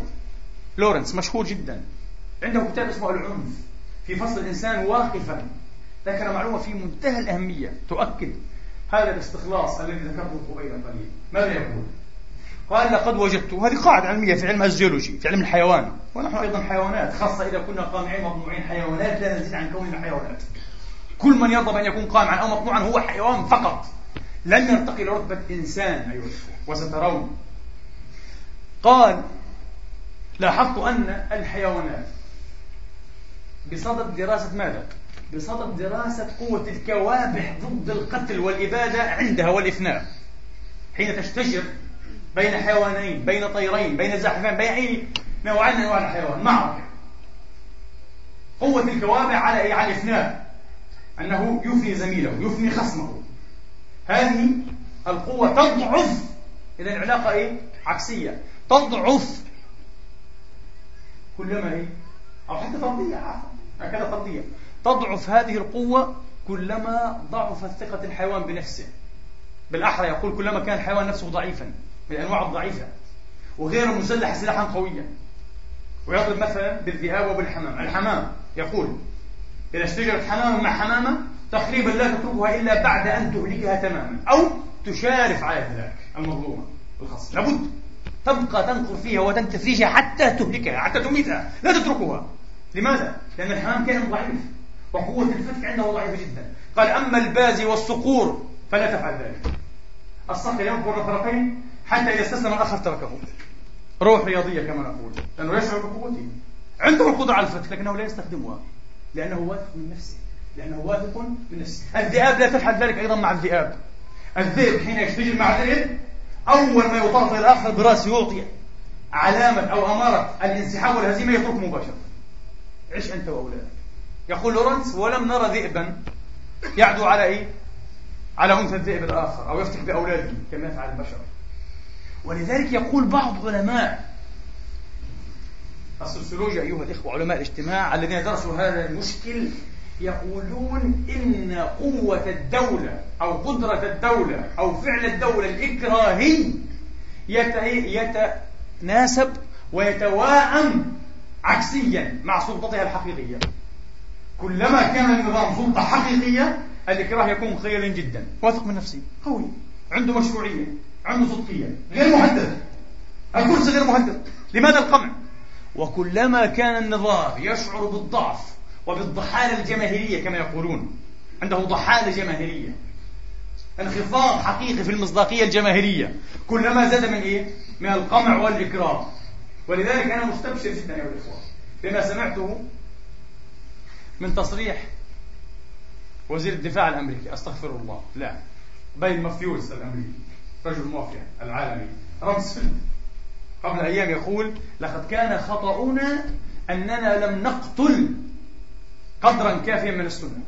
لورنس مشهور جدا، عنده كتاب اسمه العنف في فصل الإنسان واقفا، ذكر معلومة في منتهى الأهمية تؤكد هذا الاستخلاص الذي ذكرته قبيل قليل. ماذا يقول؟ قال: لقد وجدت، هذه قاعدة علمية في علم الزيولوجي، في علم الحيوان، ونحن أيضا حيوانات، خاصة إذا كنا قامعين مطموعين، حيوانات لا نزيد عن كوننا حيوانات. كل من يرغب أن يكون قامعا أو مطموعا هو حيوان فقط، لن يرتقي لرتبة إنسان أيها الأخوة، وسترون. قال: لاحظت أن الحيوانات بصدد دراسة ماذا؟ بصدد دراسة قوة الكوابح ضد القتل والإبادة عندها والإفناء، حين تشتجر بين حيوانين، بين طيرين، بين زاحفين، بين نوعين من أنواع الحيوان، معركة. قوة الكوابح على الإفناء، أنه يفني زميله، يفني خصمه. هذه القوة تضعف، إذا العلاقة إيه؟ عكسية، تضعف كلما إيه؟ أو حتى تضيع، هكذا تضيع. تضعف هذه القوة كلما ضعفت ثقة الحيوان بنفسه. بالأحرى يقول كلما كان الحيوان نفسه ضعيفا، من الأنواع الضعيفة وغير مسلح سلاحا قويا. ويضرب مثلا بالذئاب وبالحمام. الحمام يقول إذا اشتجرت حمام مع حمامة تقريبا لا تتركها إلا بعد أن تهلكها تماما أو تشارف على ذلك المظلومة الخاصة، لابد تبقى تنقر فيها وتنتفرجها حتى تهلكها، حتى تميتها، لا تتركها. لماذا؟ لأن الحمام كائن ضعيف وقوة الفتك عنده ضعيفة جدا. قال أما البازي والصقور فلا تفعل ذلك. الصقر ينقر الطرفين حتى إذا استسلم الآخر تركه. روح رياضية كما نقول، لأنه يشعر بقوته، عنده القدرة على الفتك لكنه لا يستخدمها لأنه واثق من نفسه، لأنه واثق من نفسه. الذئاب لا تفعل ذلك أيضا مع الذئاب. الذئب حين يشتجر مع الذئب أول ما يطاف الآخر برأسه يعطي علامة أو أمارة الانسحاب والهزيمة، يترك مباشرة. عش أنت وأولادك. يقول لورنس ولم نرى ذئبا يعدو على إيه؟ على أنثى الذئب الآخر أو يفتح بأولاده كما يفعل البشر. ولذلك يقول بعض علماء السوسيولوجيا أيها الإخوة، علماء الاجتماع الذين درسوا هذا المشكل، يقولون إن قوة الدولة أو قدرة الدولة أو فعل الدولة الإكراهي يتناسب ويتواءم عكسيا مع سلطتها الحقيقية. كلما كان النظام سلطة حقيقية الإكراه يكون خيرا جدا، واثق من نفسه، قوي، عنده مشروعية، عنده صدقية، غير مهدد، الكرسي غير مهدد، لماذا القمع؟ وكلما كان النظام يشعر بالضعف وبالضحالة الجماهيرية كما يقولون، عنده ضحالة جماهيرية، انخفاض حقيقي في المصداقية الجماهيرية، كلما زاد من إيه؟ من القمع والإكراه. ولذلك أنا مستبشر جدا يا الإخوة بما سمعته من تصريح وزير الدفاع الأمريكي، أستغفر الله، لا، بين مافيوز الأمريكي، رجل المافيا العالمي، رامسفيلد، قبل أيام يقول لقد كان خطأنا أننا لم نقتل قدرا كافيا من السنة.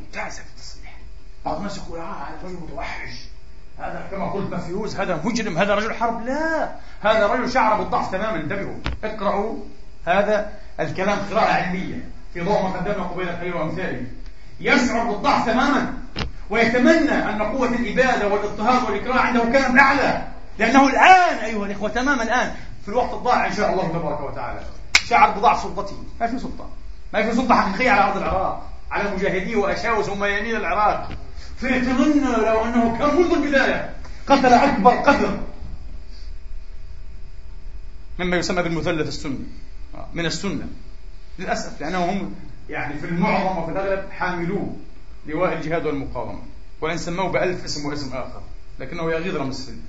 ممتاز في التصريح. بعض الناس يقول هذا رجل متوحش، هذا كما قلت مافيوز، هذا مجرم، هذا رجل حرب. لا، هذا رجل شعر بالضعف تماما. انتبهوا، اقرأوا هذا الكلام قراءة علمية في ضوء ما قدمنا قبيل قليل وأمثاله. يشعر بالضعف تماما ويتمنى أن قوة الإبادة والاضطهاد والإكراه عنده كان أعلى، لأنه الآن أيها الإخوة تماما الآن في الوقت الضائع إن شاء الله تبارك وتعالى شعر بضعف سلطته. ما في سلطة، ما في سلطة حقيقية على أرض العراق، على مجاهديه وأشاوس وميانين العراق. فيتمنى لو أنه كان منذ البداية قتل أكبر قدر مما يسمى بالمثلث السني من السنة، للأسف لأنهم هم يعني في المعظم وفي الأغلب حاملوه لواء الجهاد والمقاومة، وإن سموه بألف اسم واسم آخر، لكنه يغيظ رامسفيلد.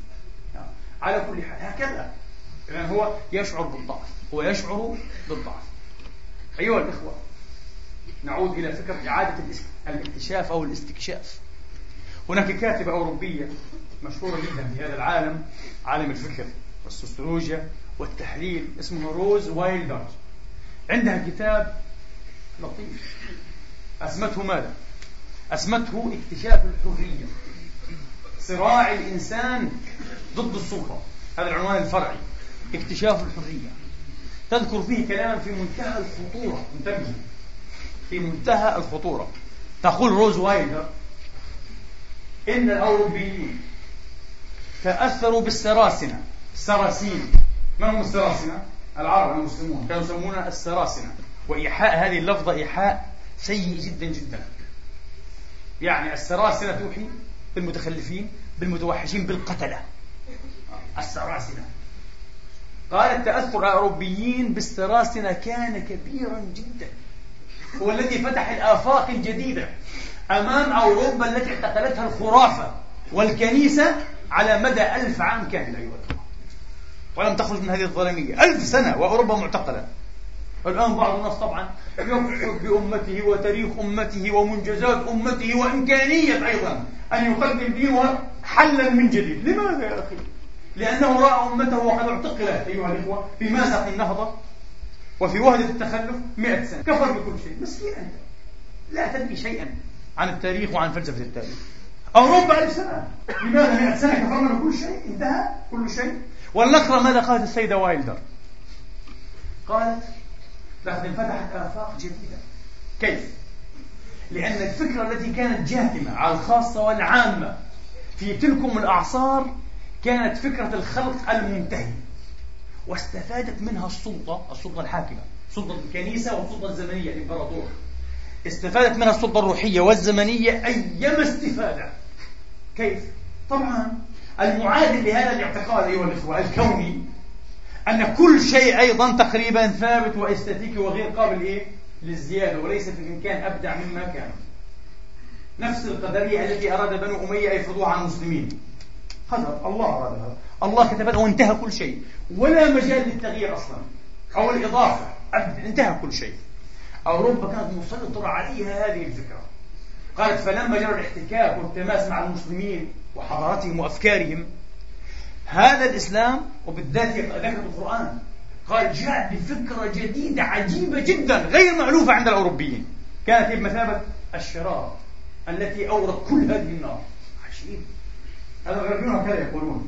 على كل حال هكذا، يعني هو يشعر بالضعف، هو يشعر بالضعف. أيها الإخوة، نعود إلى فكرة إعادة الاكتشاف أو الاستكشاف. هناك كاتبة أوروبية مشهورة جدا في هذا العالم، عالم الفكر والسوسيولوجيا والتحليل، اسمه روز وايلدر. عندها كتاب لطيف أسمته ماذا؟ أسمته اكتشاف الحرية، صراع الإنسان ضد السلطة. هذا العنوان الفرعي، اكتشاف الحرية. تذكر فيه كلاما في منتهى الخطورة، انتبهوا، في منتهى الخطورة. تقول روز وايلدر إن الأوروبيين تأثروا بالسراسنة. السراسين، من هم السراسنة؟ العرب المسلمون كانوا يسمون السراسنة. وإيحاء هذه اللفظة إيحاء سيء جدا جدا، يعني السراسنة توحي بالمتخلفين، بالمتوحشين، بالقتلة، السراسنة. قالت تأثر الأوروبيين بالسراسنة كان كبيرا جدا، هو الذي فتح الآفاق الجديدة أمام أوروبا التي اعتقلتها الخرافة والكنيسة على مدى 1000 عام كامل، أيوة، ولم تخرج من هذه الظلمية. 1000 سنة وأوروبا معتقلة، الآن بعض الناس طبعا يقصد بأمته وتاريخ أمته ومنجزات أمته وإمكانية أيضا أن يقدم به حلا من جديد. لماذا يا أخي؟ لأنه رأى أمته وقد اعتقلت أيها الإخوة في مازق النهضة وفي وهدة التخلف 100 سنة، كفر بكل شيء. مسكين أنت لا تدري شيئا عن التاريخ وعن فلسفة التاريخ. أوروبا 1000 سنة، لماذا 100 سنة كفرنا بكل شيء؟ انتهى كل شيء. والنقرة ماذا قالت السيدة وايلدر؟ قالت لقد انفتحت آفاق جديدة. كيف؟ لأن الفكرة التي كانت جاثمة على الخاصة والعامة في تلكم الأعصار كانت فكرة الخلق المنتهي، واستفادت منها السلطة الحاكمة، سلطة الكنيسة والسلطة الزمنية الإمبراطور، استفادت منها السلطة الروحية والزمنية أيما استفادة. كيف؟ طبعا المعادل لهذا الاعتقاد أيها الإخوة الكوني أن كل شيء أيضا تقريبا ثابت واستاتيكي وغير قابل للزيادة وليس في الإمكان أبدع مما كان. نفس القدرية التي أراد بنو أمية يفرضوها على المسلمين، هذا الله أراد، هذا الله كتبه وانتهى كل شيء، ولا مجال للتغيير أصلا أو الإضافة، انتهى كل شيء. أوروبا كانت مسيطرة عليها هذه الفكرة. قالت فلما جرى الاحتكاك والتماس مع المسلمين وحضارتهم وأفكارهم، هذا الإسلام وبالذات ذكرت القرآن، قال جاء بفكرة جديدة عجيبة جدا غير مألوفة عند الأوروبيين، كانت بمثابة الشرارة التي أورد كل هذه النار. عجيب، هذا الغربيون هكذا يقولون.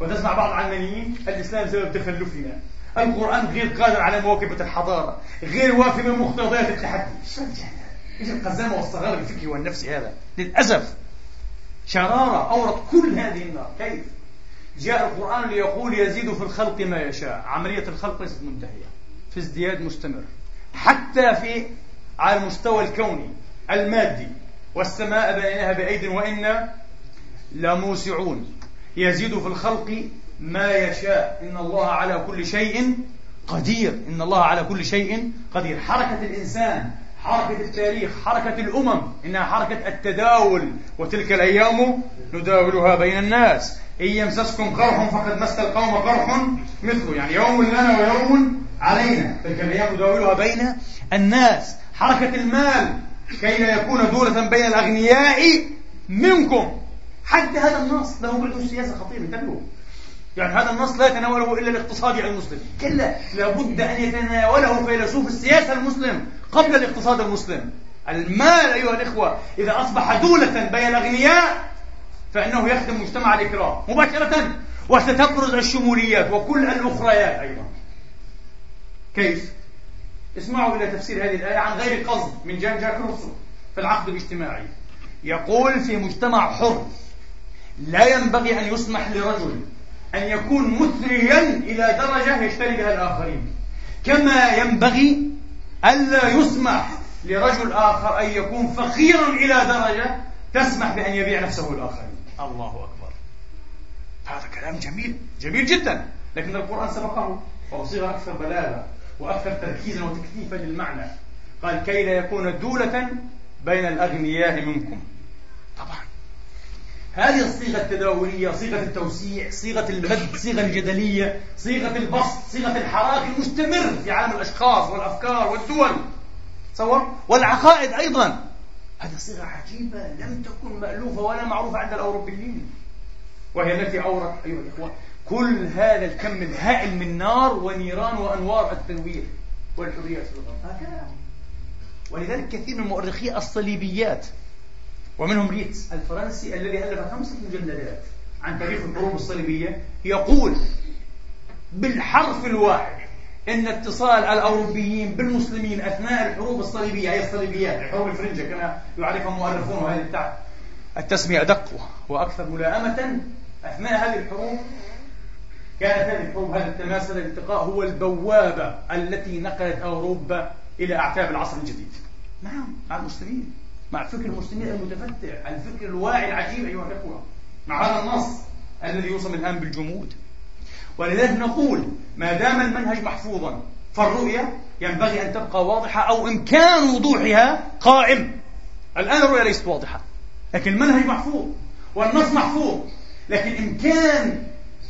وتسمع بعض العلمانيين الإسلام سبب تخلفنا، القرآن غير قادر على مواكبة الحضارة، غير وافي بمقتضيات التحدي. إيش القزامة والصغار الفكري والنفسي هذا؟ للأسف شرارة أورد كل هذه النار. كيف؟ جاء القرآن ليقول يزيد في الخلق ما يشاء. عملية الخلق ليست منتهية، في ازدياد مستمر حتى في على المستوى الكوني المادي. والسماء بنيناها بأيد وإنا لموسعون. يزيد في الخلق ما يشاء. إن الله على كل شيء قدير. إن الله على كل شيء قدير. حركة الإنسان، حركة التاريخ، حركة الأمم، إنها حركة التداول، وتلك الأيام نداولها بين الناس. إن يمسسكم قرح فقد مس القوم قرح مثله، يعني يوم لنا ويوم علينا، تلك الأيام نداولها بين الناس. حركة المال كي لا يكون دولة بين الأغنياء منكم. حتى هذا النص له بعد سياسة خطيرة، انتبهوا. يعني هذا النص لا يتناوله إلا الاقتصادي المسلم، كلا، لابد أن يتناوله فيلسوف السياسة المسلم قبل الاقتصاد المسلم. المال أيها الإخوة إذا أصبح دولة بين الأغنياء فإنه يخدم مجتمع الإكرام مباشرة، وستبرز الشموليات وكل الأخريات أيضا. كيف؟ اسمعوا إلى تفسير هذه الآية عن غير قصد من جاك روسو في العقد الاجتماعي. يقول في مجتمع حر لا ينبغي أن يسمح لرجل أن يكون مثريا إلى درجة يشتري بها الآخرين، كما ينبغي ألا يسمح لرجل آخر أن يكون فقيرا إلى درجة تسمح بأن يبيع نفسه الآخرين. الله أكبر، هذا كلام جميل جميل جدا، لكن القرآن سبقه وصيغ أكثر بلاغة وأكثر تركيزا وتكثيفا للمعنى. قال كي لا يكون دولة بين الأغنياء منكم. طبعا هذه الصيغة التداولية، صيغة التوسيع، صيغة المد، صيغة الجدلية، صيغة البسط، صيغة الحراك المستمر في عالم الأشخاص والأفكار والدول تصور والعقائد أيضا، هذه صيغة عجيبة لم تكن مألوفة ولا معروفة عند الأوروبيين، وهي التي أورت أيها الإخوة كل هذا الكم الهائل من نار ونيران وأنوار التنوير والحرية في الأرض. هكذا، ولذلك كثير من مؤرخي الصليبيات ومنهم ريتس الفرنسي الذي ألف 5 مجلدات عن تاريخ الحروب الصليبية، يقول بالحرف الواحد إن اتصال الأوروبيين بالمسلمين أثناء الحروب الصليبية، أي الصليبيات الحروب الفرنجة كما يعرفها مؤرخون، وهذه التسمية أدق وأكثر ملائمة، أثناء هذه الحروب كانت هذه الحروب، هذا التماس، هذا الالتقاء هو البوابة التي نقلت أوروبا إلى أعتاب العصر الجديد. نعم، مع المسلمين، مع فكر المسلمين المتفتح، الفكر الواعي العجيب أيها الأخوة، مع هذا النص الذي يوصم الآن بالجمود. ولذلك نقول ما دام المنهج محفوظا فالرؤية ينبغي أن تبقى واضحة أو إمكان وضوحها قائم. الآن الرؤية ليست واضحة، لكن المنهج محفوظ والنص محفوظ، لكن إمكان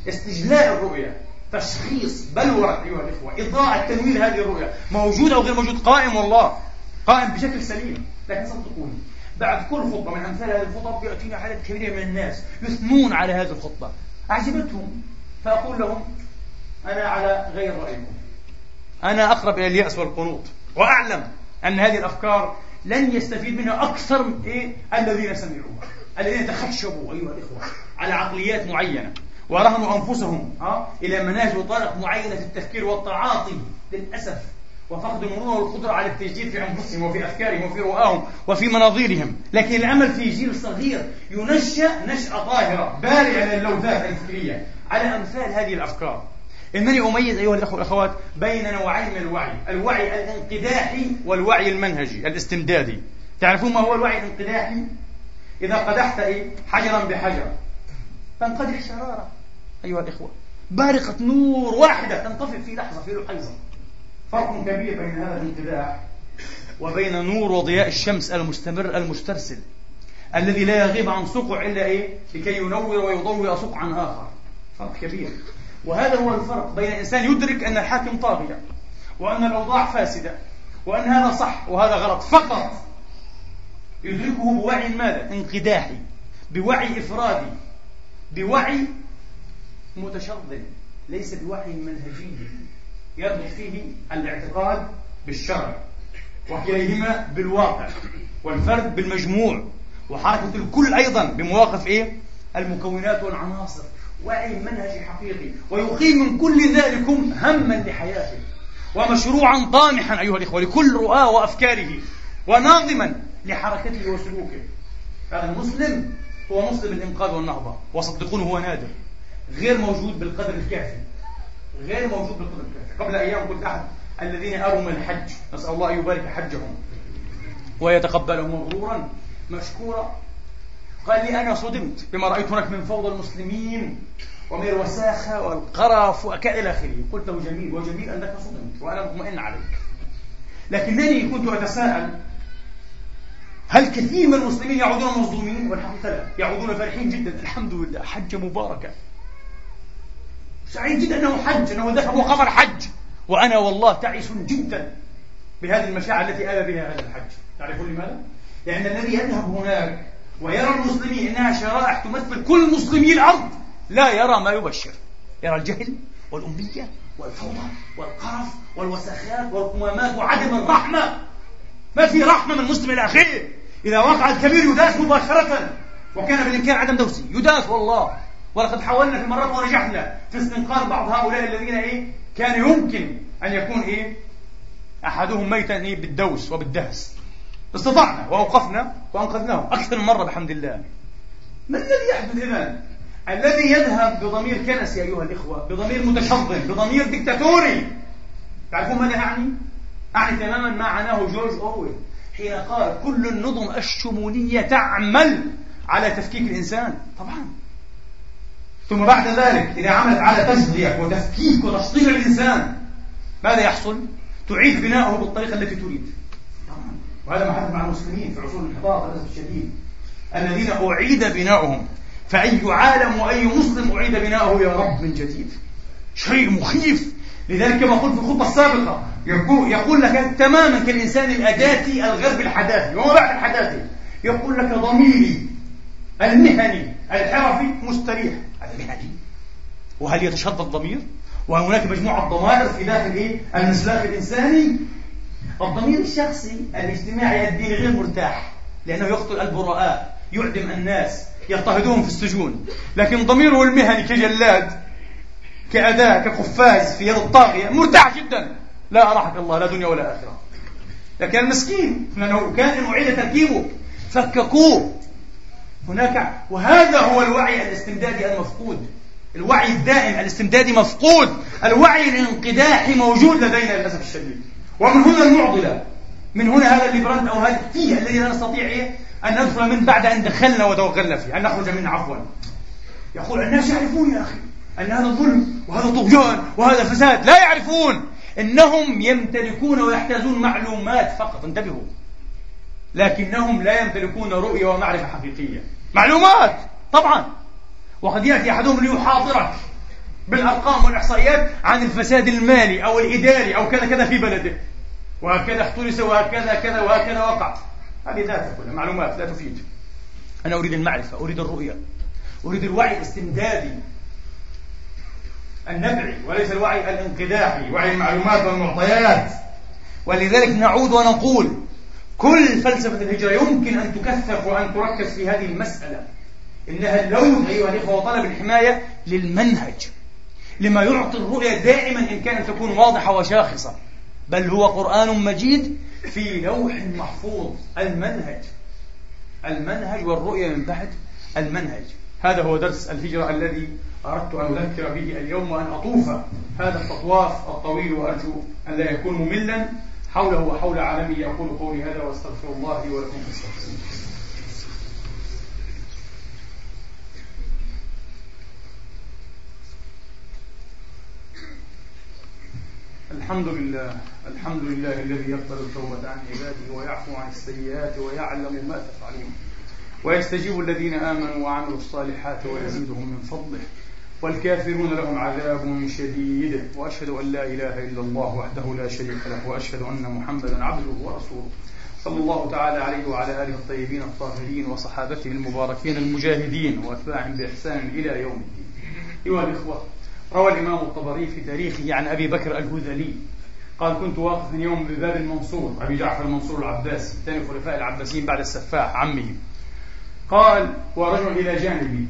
استجلاء الرؤية تشخيص بلورة أيها الإخوة، إضاءة، تنوير هذه الرؤية، موجود أو غير موجود، قائم والله، قائم بشكل سليم. لكن صدقوني بعد كل خطبة من أمثال هذه الخطب يأتينا عدد كبير من الناس يثنون على هذه الخطبة، أعجبتهم، فأقول لهم أنا على غير رأيكم، أنا أقرب إلى اليأس والقنوط، وأعلم أن هذه الأفكار لن يستفيد منها أكثر من الذين سمعوها، الذين تخشبوا أيها الإخوة على عقليات معينة ورهنوا أنفسهم إلى مناهج وطرق معينة في التفكير والتعاطي للأسف، وفقد المرونة والقدرة على التجديد في أنفسهم وفي أفكارهم وفي رؤاهم وفي مناظيرهم. لكن الأمل في جيل صغير ينشأ نشأة طاهرة بارعة للوثائق الفكرية على أمثال هذه الأفكار. إنني أميز أيها الأخوة والأخوات بين نوعين من الوعي، الوعي الانقداحي والوعي المنهجي الاستمدادي. تعرفون ما هو الوعي الانقداحي؟ إذا قدحت حجرا بحجر تنقدح شرارة أيها الأخوة، بارقة نور واحدة تنطفئ في لحظة، في لحظة. فرق كبير بين هذا الانقداح وبين نور وضياء الشمس المستمر المسترسل الذي لا يغيب عن سقع إلا لكي ينور ويضوء سقعا آخر. فرق كبير، وهذا هو الفرق بين إنسان يدرك أن الحاكم طاغية وأن الأوضاع فاسدة وأن هذا صح وهذا غلط فقط، يدركه بوعي ماذا؟ انقداحي، بوعي إفرادي، بوعي متشظل، ليس بوعي منهجي يربط فيه الاعتقاد بالشرع وكليهما بالواقع، والفرد بالمجموع، وحركة الكل أيضا بمواقف المكونات والعناصر. وعي منهجي حقيقي، ويقيم من كل ذلكم هما لحياته ومشروعا طامحا أيها الإخوة لكل رؤاه وأفكاره، وناظما لحركته وسلوكه. هذا المسلم هو مسلم الإنقاذ والنهضة، وصدقوني هو نادر، غير موجود بالقدر الكافي، غير موجود بالقدر الكافي. قبل أيام قلت أحد الذين أرم الحج، نسأل الله أن يبارك حجهم ويتقبله مغرورا مشكورا، قال لي أنا صدمت بما رأيت هناك من فوضى المسلمين ومن الوساخة والقرف إلى آخره. قلت له جميل، وجميل أنك صدمت وأنا مطمئن عليك، لكنني كنت أتساءل هل كثير من المسلمين يعودون مصدومين؟ والحقيقة لا، يعودون فرحين جدا، الحمد لله حجة مباركة، سعيد جدا أنه حج، أنه ذهب وقبر حج، وأنا والله تعيس جدا بهذه المشاعر التي آل بها هذا الحج. تعرفون لماذا؟ لأن الذي يذهب هناك ويرى المسلمين إنها شرائح تمثل كل مسلمي الأرض لا يرى ما يبشر، يرى الجهل والأمية والفوضى والقرف والوساخات والقمامات وعدم الرحمة. ما في رحمة من مسلم لأخيه، إذا وقع الكبير يداس مباشرة، وكان بالإمكان عدم دوسي، يداس والله. ولقد حاولنا في مرات ونجحنا في استنقاذ بعض هؤلاء الذين كان يمكن أن يكون أحدهم ميتا بالدوس وبالدهس، استطعنا وأوقفنا وأنقذناه أكثر من مرة بحمد الله. ما الذي يحدث إذن؟ الذي يذهب بضمير كنسي أيها الإخوة، بضمير متشظن، بضمير ديكتاتوري. تعرفون ماذا أعني؟ أعني تماما ما عناه جورج أورويل حين قال كل النظم الشمولية تعمل على تفكيك الإنسان. طبعا ثم بعد ذلك إذا عملت على تجزية وتفكيك وتشطيب الإنسان ماذا يحصل؟ تعيد بناؤه بالطريقة التي تريد. وهذا ما حدث مع المسلمين في عصور الانحطاط للأسف الشديد، الذين أعيد بناؤهم، فأي عالم وأي مسلم أعيد بناؤه يا رب من جديد، شيء مخيف. لذلك كما قلت في الخطبة السابقة يقول لك تماما كالإنسان الأداتي الغربي الحداثي وما بعد الحداثي، يقول لك ضميري المهني الحرفي مستريح. المهني، وهل يتشظى الضمير؟ وهناك مجموعة ضمائر في داخل المسلاخ الإنساني. الضمير الشخصي الاجتماعي الديني غير مرتاح، لأنه يقتل البراء، يعدم الناس، يضطهدهم في السجون. لكن ضميره المهني كجلاد، كأداة، كقفاز في يد الطاغية مرتاح جدا، لا أراحك الله، لا دنيا ولا آخرة. لكن المسكين لأنه كان أعيد تركيبه، فككوه هناك. وهذا هو الوعي الاستمدادي المفقود، الوعي الدائم الاستمدادي مفقود، الوعي الانقداحي موجود لدينا للأسف الشديد. ومن هنا المعضلة، من هنا هذا الليبرانت أو هذا التيه الذي لا نستطيع أن ندخل منه بعد أن دخلنا وتوغلنا فيه، أن نخرج منه عفوا. يقول الناس يعرفون يا أخي أن هذا ظلم وهذا طغيان وهذا فساد، لا يعرفون أنهم يمتلكون ويحتاجون معلومات فقط، انتبهوا، لكنهم لا يمتلكون رؤية ومعرفة حقيقية. معلومات طبعا، وقد يأتي أحدهم ليحاضرك بالأرقام والإحصائيات عن الفساد المالي أو الإداري أو كذا كذا في بلده، وهكذا احترس وهكذا كذا وهكذا وقع. هذه ذاتها كلها معلومات لا تفيد. أنا أريد المعرفة، أريد الرؤية، أريد الوعي الاستمدادي النبعي وليس الوعي الانقداحي، وعي المعلومات والمعطيات. ولذلك نعود ونقول كل فلسفة الهجرة يمكن أن تكثف وأن تركز في هذه المسألة. إنها اللوم أيها الإخوة وطلب الحماية للمنهج، لما يعطي الرؤية دائما إن كانت تكون واضحة وشاخصة، بل هو قرآن مجيد في لوح محفوظ. المنهج والرؤية من بعد المنهج. هذا هو درس الهجرة الذي أردت أن أذكر به اليوم وأن أطوف هذا التطواف الطويل، وأرجو أن لا يكون مملا حوله وحول عالمي. أقول قولي هذا وأستغفر الله لي ولكم. الحمد لله الذي يقبل التوبة عن عباده ويعفو عن السيئات ويعلم ما تفعلون، ويستجيب الذين آمنوا وعملوا الصالحات ويزيدهم من فضله، والكافرون لهم عذاب شديد. وأشهد أن لا إله إلا الله وحده لا شريك له، وأشهد أن محمدا عبده ورسوله، صلى الله تعالى عليه وعلى آله الطيبين الطاهرين وصحابته المباركين المجاهدين وأتباعهم بإحسان إلى يوم الدين. أيها الإخوة، روى الإمام الطبري في تاريخه عن أبي بكر الهذلي قال: كنت واقفا يوم بباب المنصور، أبي جعفر المنصور العباسي ثاني خلفاء العباسيين بعد السفاح عمه. قال: ورجل إلى جانبي،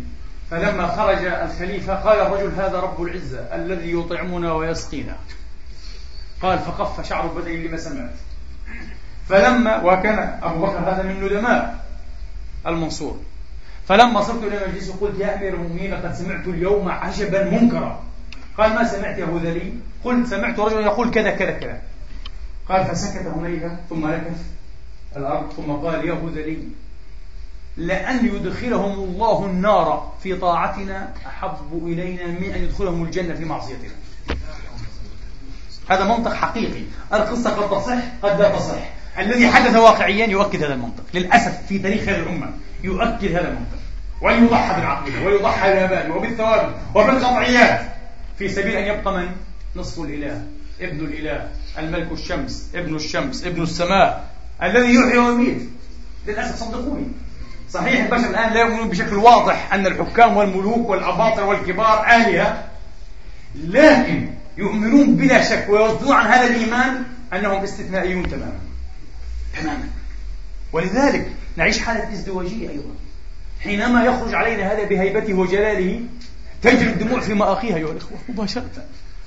فلما خرج الخليفة قال الرجل: هذا رب العزة الذي يطعمنا ويسقينا. قال: فقف شعر بدني لما سمعت. فلما، وكان أبو بكر هذا من ندماء المنصور، فلما صرت إلى مجلسه قلت: يا أمير المؤمنين، قد سمعت اليوم عجبا منكرا. قال: ما سمعت يا هذلي؟ قلت: سمعت رجلا يقول كذا كذا كذا. قال: فسكت هنيهة ثم نكث الأرض ثم قال: يا هذلي، لأن يدخلهم الله النار في طاعتنا أحب إلينا من أن يدخلهم الجنة في معصيتنا. هذا منطق حقيقي. القصة قد تصح قد لا تصح، الذي حدث واقعيا يؤكد هذا المنطق. للأسف في تاريخ هذه الأمة يؤكد هذا المنطق، ويضحى بالعقل ويضحى بالآباء وبالثوابت وبالقطعيات في سبيل أن يبقى من؟ نصف الإله، ابن الإله، الملك الشمس، ابن الشمس، ابن السماء، الذي يحيي ويميت. للأسف صدقوني، صحيح البشر الآن لا يؤمنون بشكل واضح أن الحكام والملوك والأباطرة والكبار آلهة، لكن يؤمنون بلا شك ويصدون عن هذا الإيمان أنهم استثنائيون تماما. ولذلك نعيش حالة ازدواجية أيضا. حينما يخرج علينا هذا بهيبته وجلاله تجري الدموع في مآخيها أيها الإخوة مباشرة.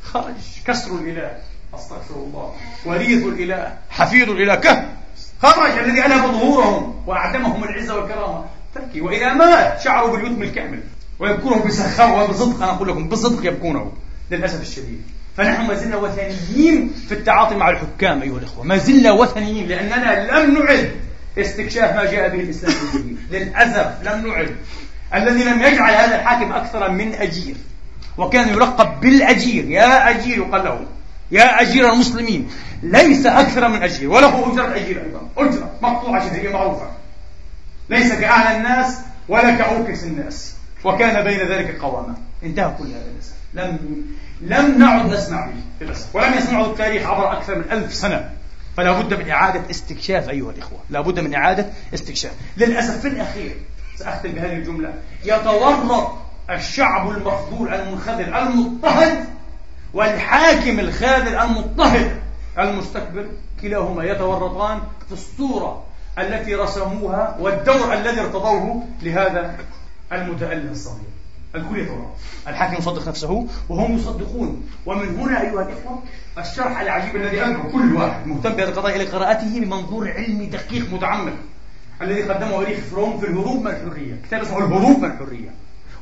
خرج كسر الإله، أستغفر الله، وريث الإله، حفيد الإله، كهف، خرج الذي ألهب ظهورهم وأعدمهم العزة والكرامة، تبكي. وإذا مات شعروا باليتم الكامل ويبكونه بسخاء وبصدق. أنا أقول لكم بصدق يبكونه للأسف الشديد. فنحن ما زلنا وثنيين في التعاطي مع الحكام أيها الإخوة، ما زلنا وثنيين، لأننا لم نعد استكشاف ما جاء به الإسلام الجديد. للأسف لم نعد، الذي لم يجعل هذا الحاكم أكثر من أجير، وكان يلقب بالأجير، يا أجير يقال له، يا أجير المسلمين، ليس أكثر من أجير، وله أجرة أجير أيضا، أجرة مقطوعة شديدة معروفة، ليس كأعلى الناس ولا كأوكس الناس، وكان بين ذلك قواما. انتهى كل هذا للأسف. لم نعد نسمع به للأسف، ولم يسمعه التاريخ عبر أكثر من 1000 سنة، فلا بد من إعادة استكشاف أيها الإخوة، لا بد من إعادة استكشاف. للأسف في الأخير سأختم بهذه الجملة: يتورط الشعب المخذول المنخذل المضطهد والحاكم الخاذل المضطهد المستكبر، كلاهما يتورطان في الصورة التي رسموها والدور الذي ارتضوه لهذا المتأله الصغير. الكل يتورط، الحاكم يصدق نفسه وهم يصدقون. ومن هنا أيها الإخوة الشرح العجيب الذي أمره كل واحد مهتم بهذا القضايا لقراءته بمنظور علمي دقيق متعمق، الذي قدمه أريخ فروم في الهروب من الحرية، كتاب اسمه الهروب من الحرية.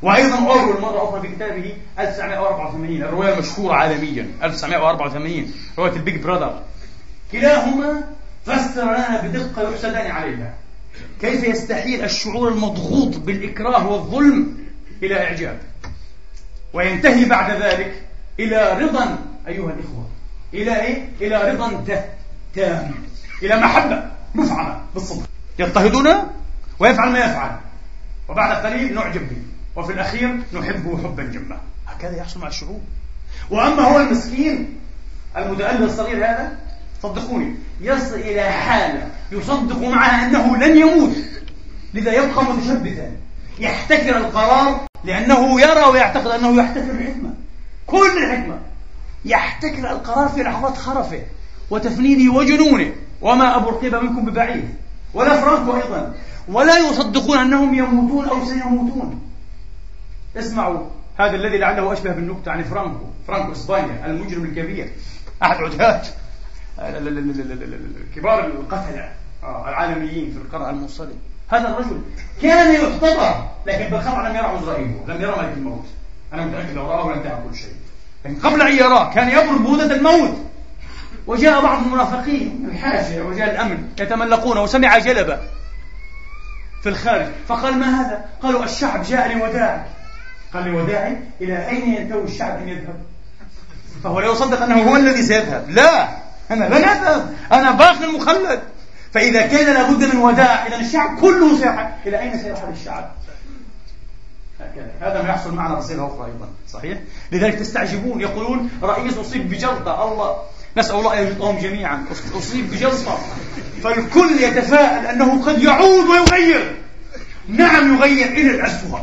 وأيضا أورول مرة أخرى في كتابه 1984 الرواية المشهورة عالميا 1984 رواية البيج براذر، كلاهما فسر لنا بدقة يحسدان عليها كيف يستحيل الشعور المضغوط بالإكراه والظلم إلى إعجاب، وينتهي بعد ذلك إلى رضا أيها الإخوة، إلى إيه؟ إلى رضا تام، إلى محبة مفعمة بالصدق. يضطهدنا ويفعل ما يفعل، وبعد قليل نعجب به، وفي الأخير نحبه حبا جما. هكذا يحصل مع الشعوب. وأما هو المسكين المتألم الصغير هذا صدقوني يصل إلى حالة يصدق معها أنه لن يموت، لذا يبقى متشبثا يحتكر القرار لأنه يرى ويعتقد أنه يحتكر الحكمة، كل الحكمة. يحتكر القرار في لحظات خرفه وتفنيده وجنونه، وما أبرقب منكم ببعيد، ولا فرنكو أيضا، ولا يصدقون أنهم يموتون أو سيموتون. اسمعوا هذا الذي لعله أشبه بالنكتة عن فرانكو إسبانيا المجرم الكبير، أحد عتاد كبار القتلة العالميين في القرن المنصرم. هذا الرجل كان يحتضر، لكن بالخطأ لم يرى عذرائبه، لم يرى ملك الموت. أنا متأكد لو رآه لم تعرف كل شيء، لكن قبل أن يراه كان يبرد بودة الموت. وجاء بعض المنافقين الحاشية ورجال الأمن يتملقون، وسمع جلبة في الخارج فقال: ما هذا؟ قالوا: الشعب جاء لوداعك. قال: لوداعي؟ إلى أين ينتوي الشعب أن يذهب؟ فهو لا يصدق أنه هو الذي سيذهب. لا، أنا لن أذهب، أنا باقي مخلد. فإذا كان لابد من وداع، إذا الشعب كله سيرحل. إلى أين سيرحل الشعب؟ هكذا هذا ما يحصل معنا رسالة أخرى أيضا، صحيح؟ لذلك تستعجبون، يقولون: رئيس أصيب بجلطة. الله، نسأل الله أن يجلطهم جميعا. أصيب بجلطة، فالكل يتفاءل أنه قد يعود ويغير. نعم، يغير إلى الأسوأ،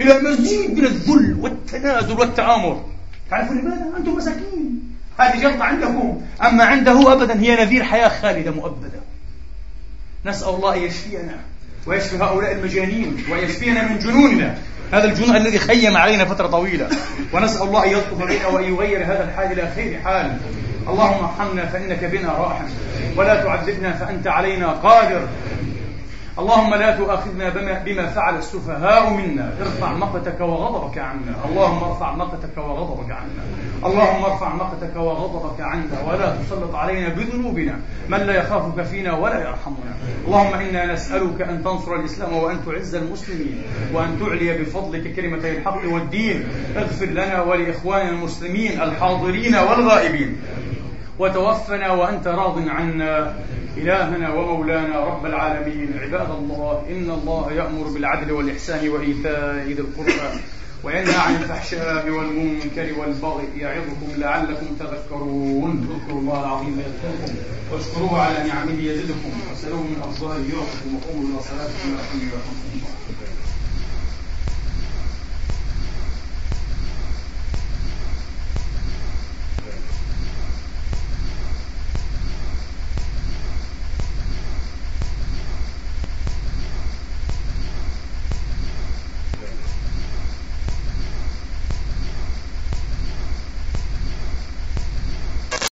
إلى مزيد من الذل والتنازل والتآمر. تعرفوا لماذا؟ أنتم مساكين، هذه جلطة عندكم. أما عنده أبدا هي نذير حياة خالدة مؤبدة. نسأل الله أن يشفينا ويشفي هؤلاء المجانين، ويشفينا من جنوننا، هذا الجنون الذي خيم علينا فترة طويلة. ونسأل الله أن يلطف بنا وأن يغير هذا الحال إلى خير حال. اللهم ارحمنا فإنك بنا راحم، ولا تعذبنا فأنت علينا قادر. اللهم لا تؤاخذنا بما فعل السفهاء منا، ارفع مقتك وغضبك عنا. اللهم ارفع مقتك وغضبك عنا، اللهم ارفع مقتك وغضبك عنا، ولا تسلط علينا بذنوبنا من لا يخافك فينا ولا يرحمنا. اللهم إنا نسألك أن تنصر الإسلام وأن تعز المسلمين، وأن تعلي بفضلك كلمتي الحق والدين. اغفر لنا ولإخواننا المسلمين الحاضرين والغائبين، وتوفنا وأنت راض عنا. إلهنا ومولانا رب العالمين. عباد الله، إن الله يأمر بالعدل والإحسان وإيتاء ذي القربى، وينهى عن الفحشاء والمنكر والبغي، يعظكم لعلكم تذكرون. اذكروا الله العظيم يذكركم، واشكروه على نعمه يزدكم، واسألوه من أفضاله يعطكم، وقوموا إلى صلاتكم يرحمكم الله.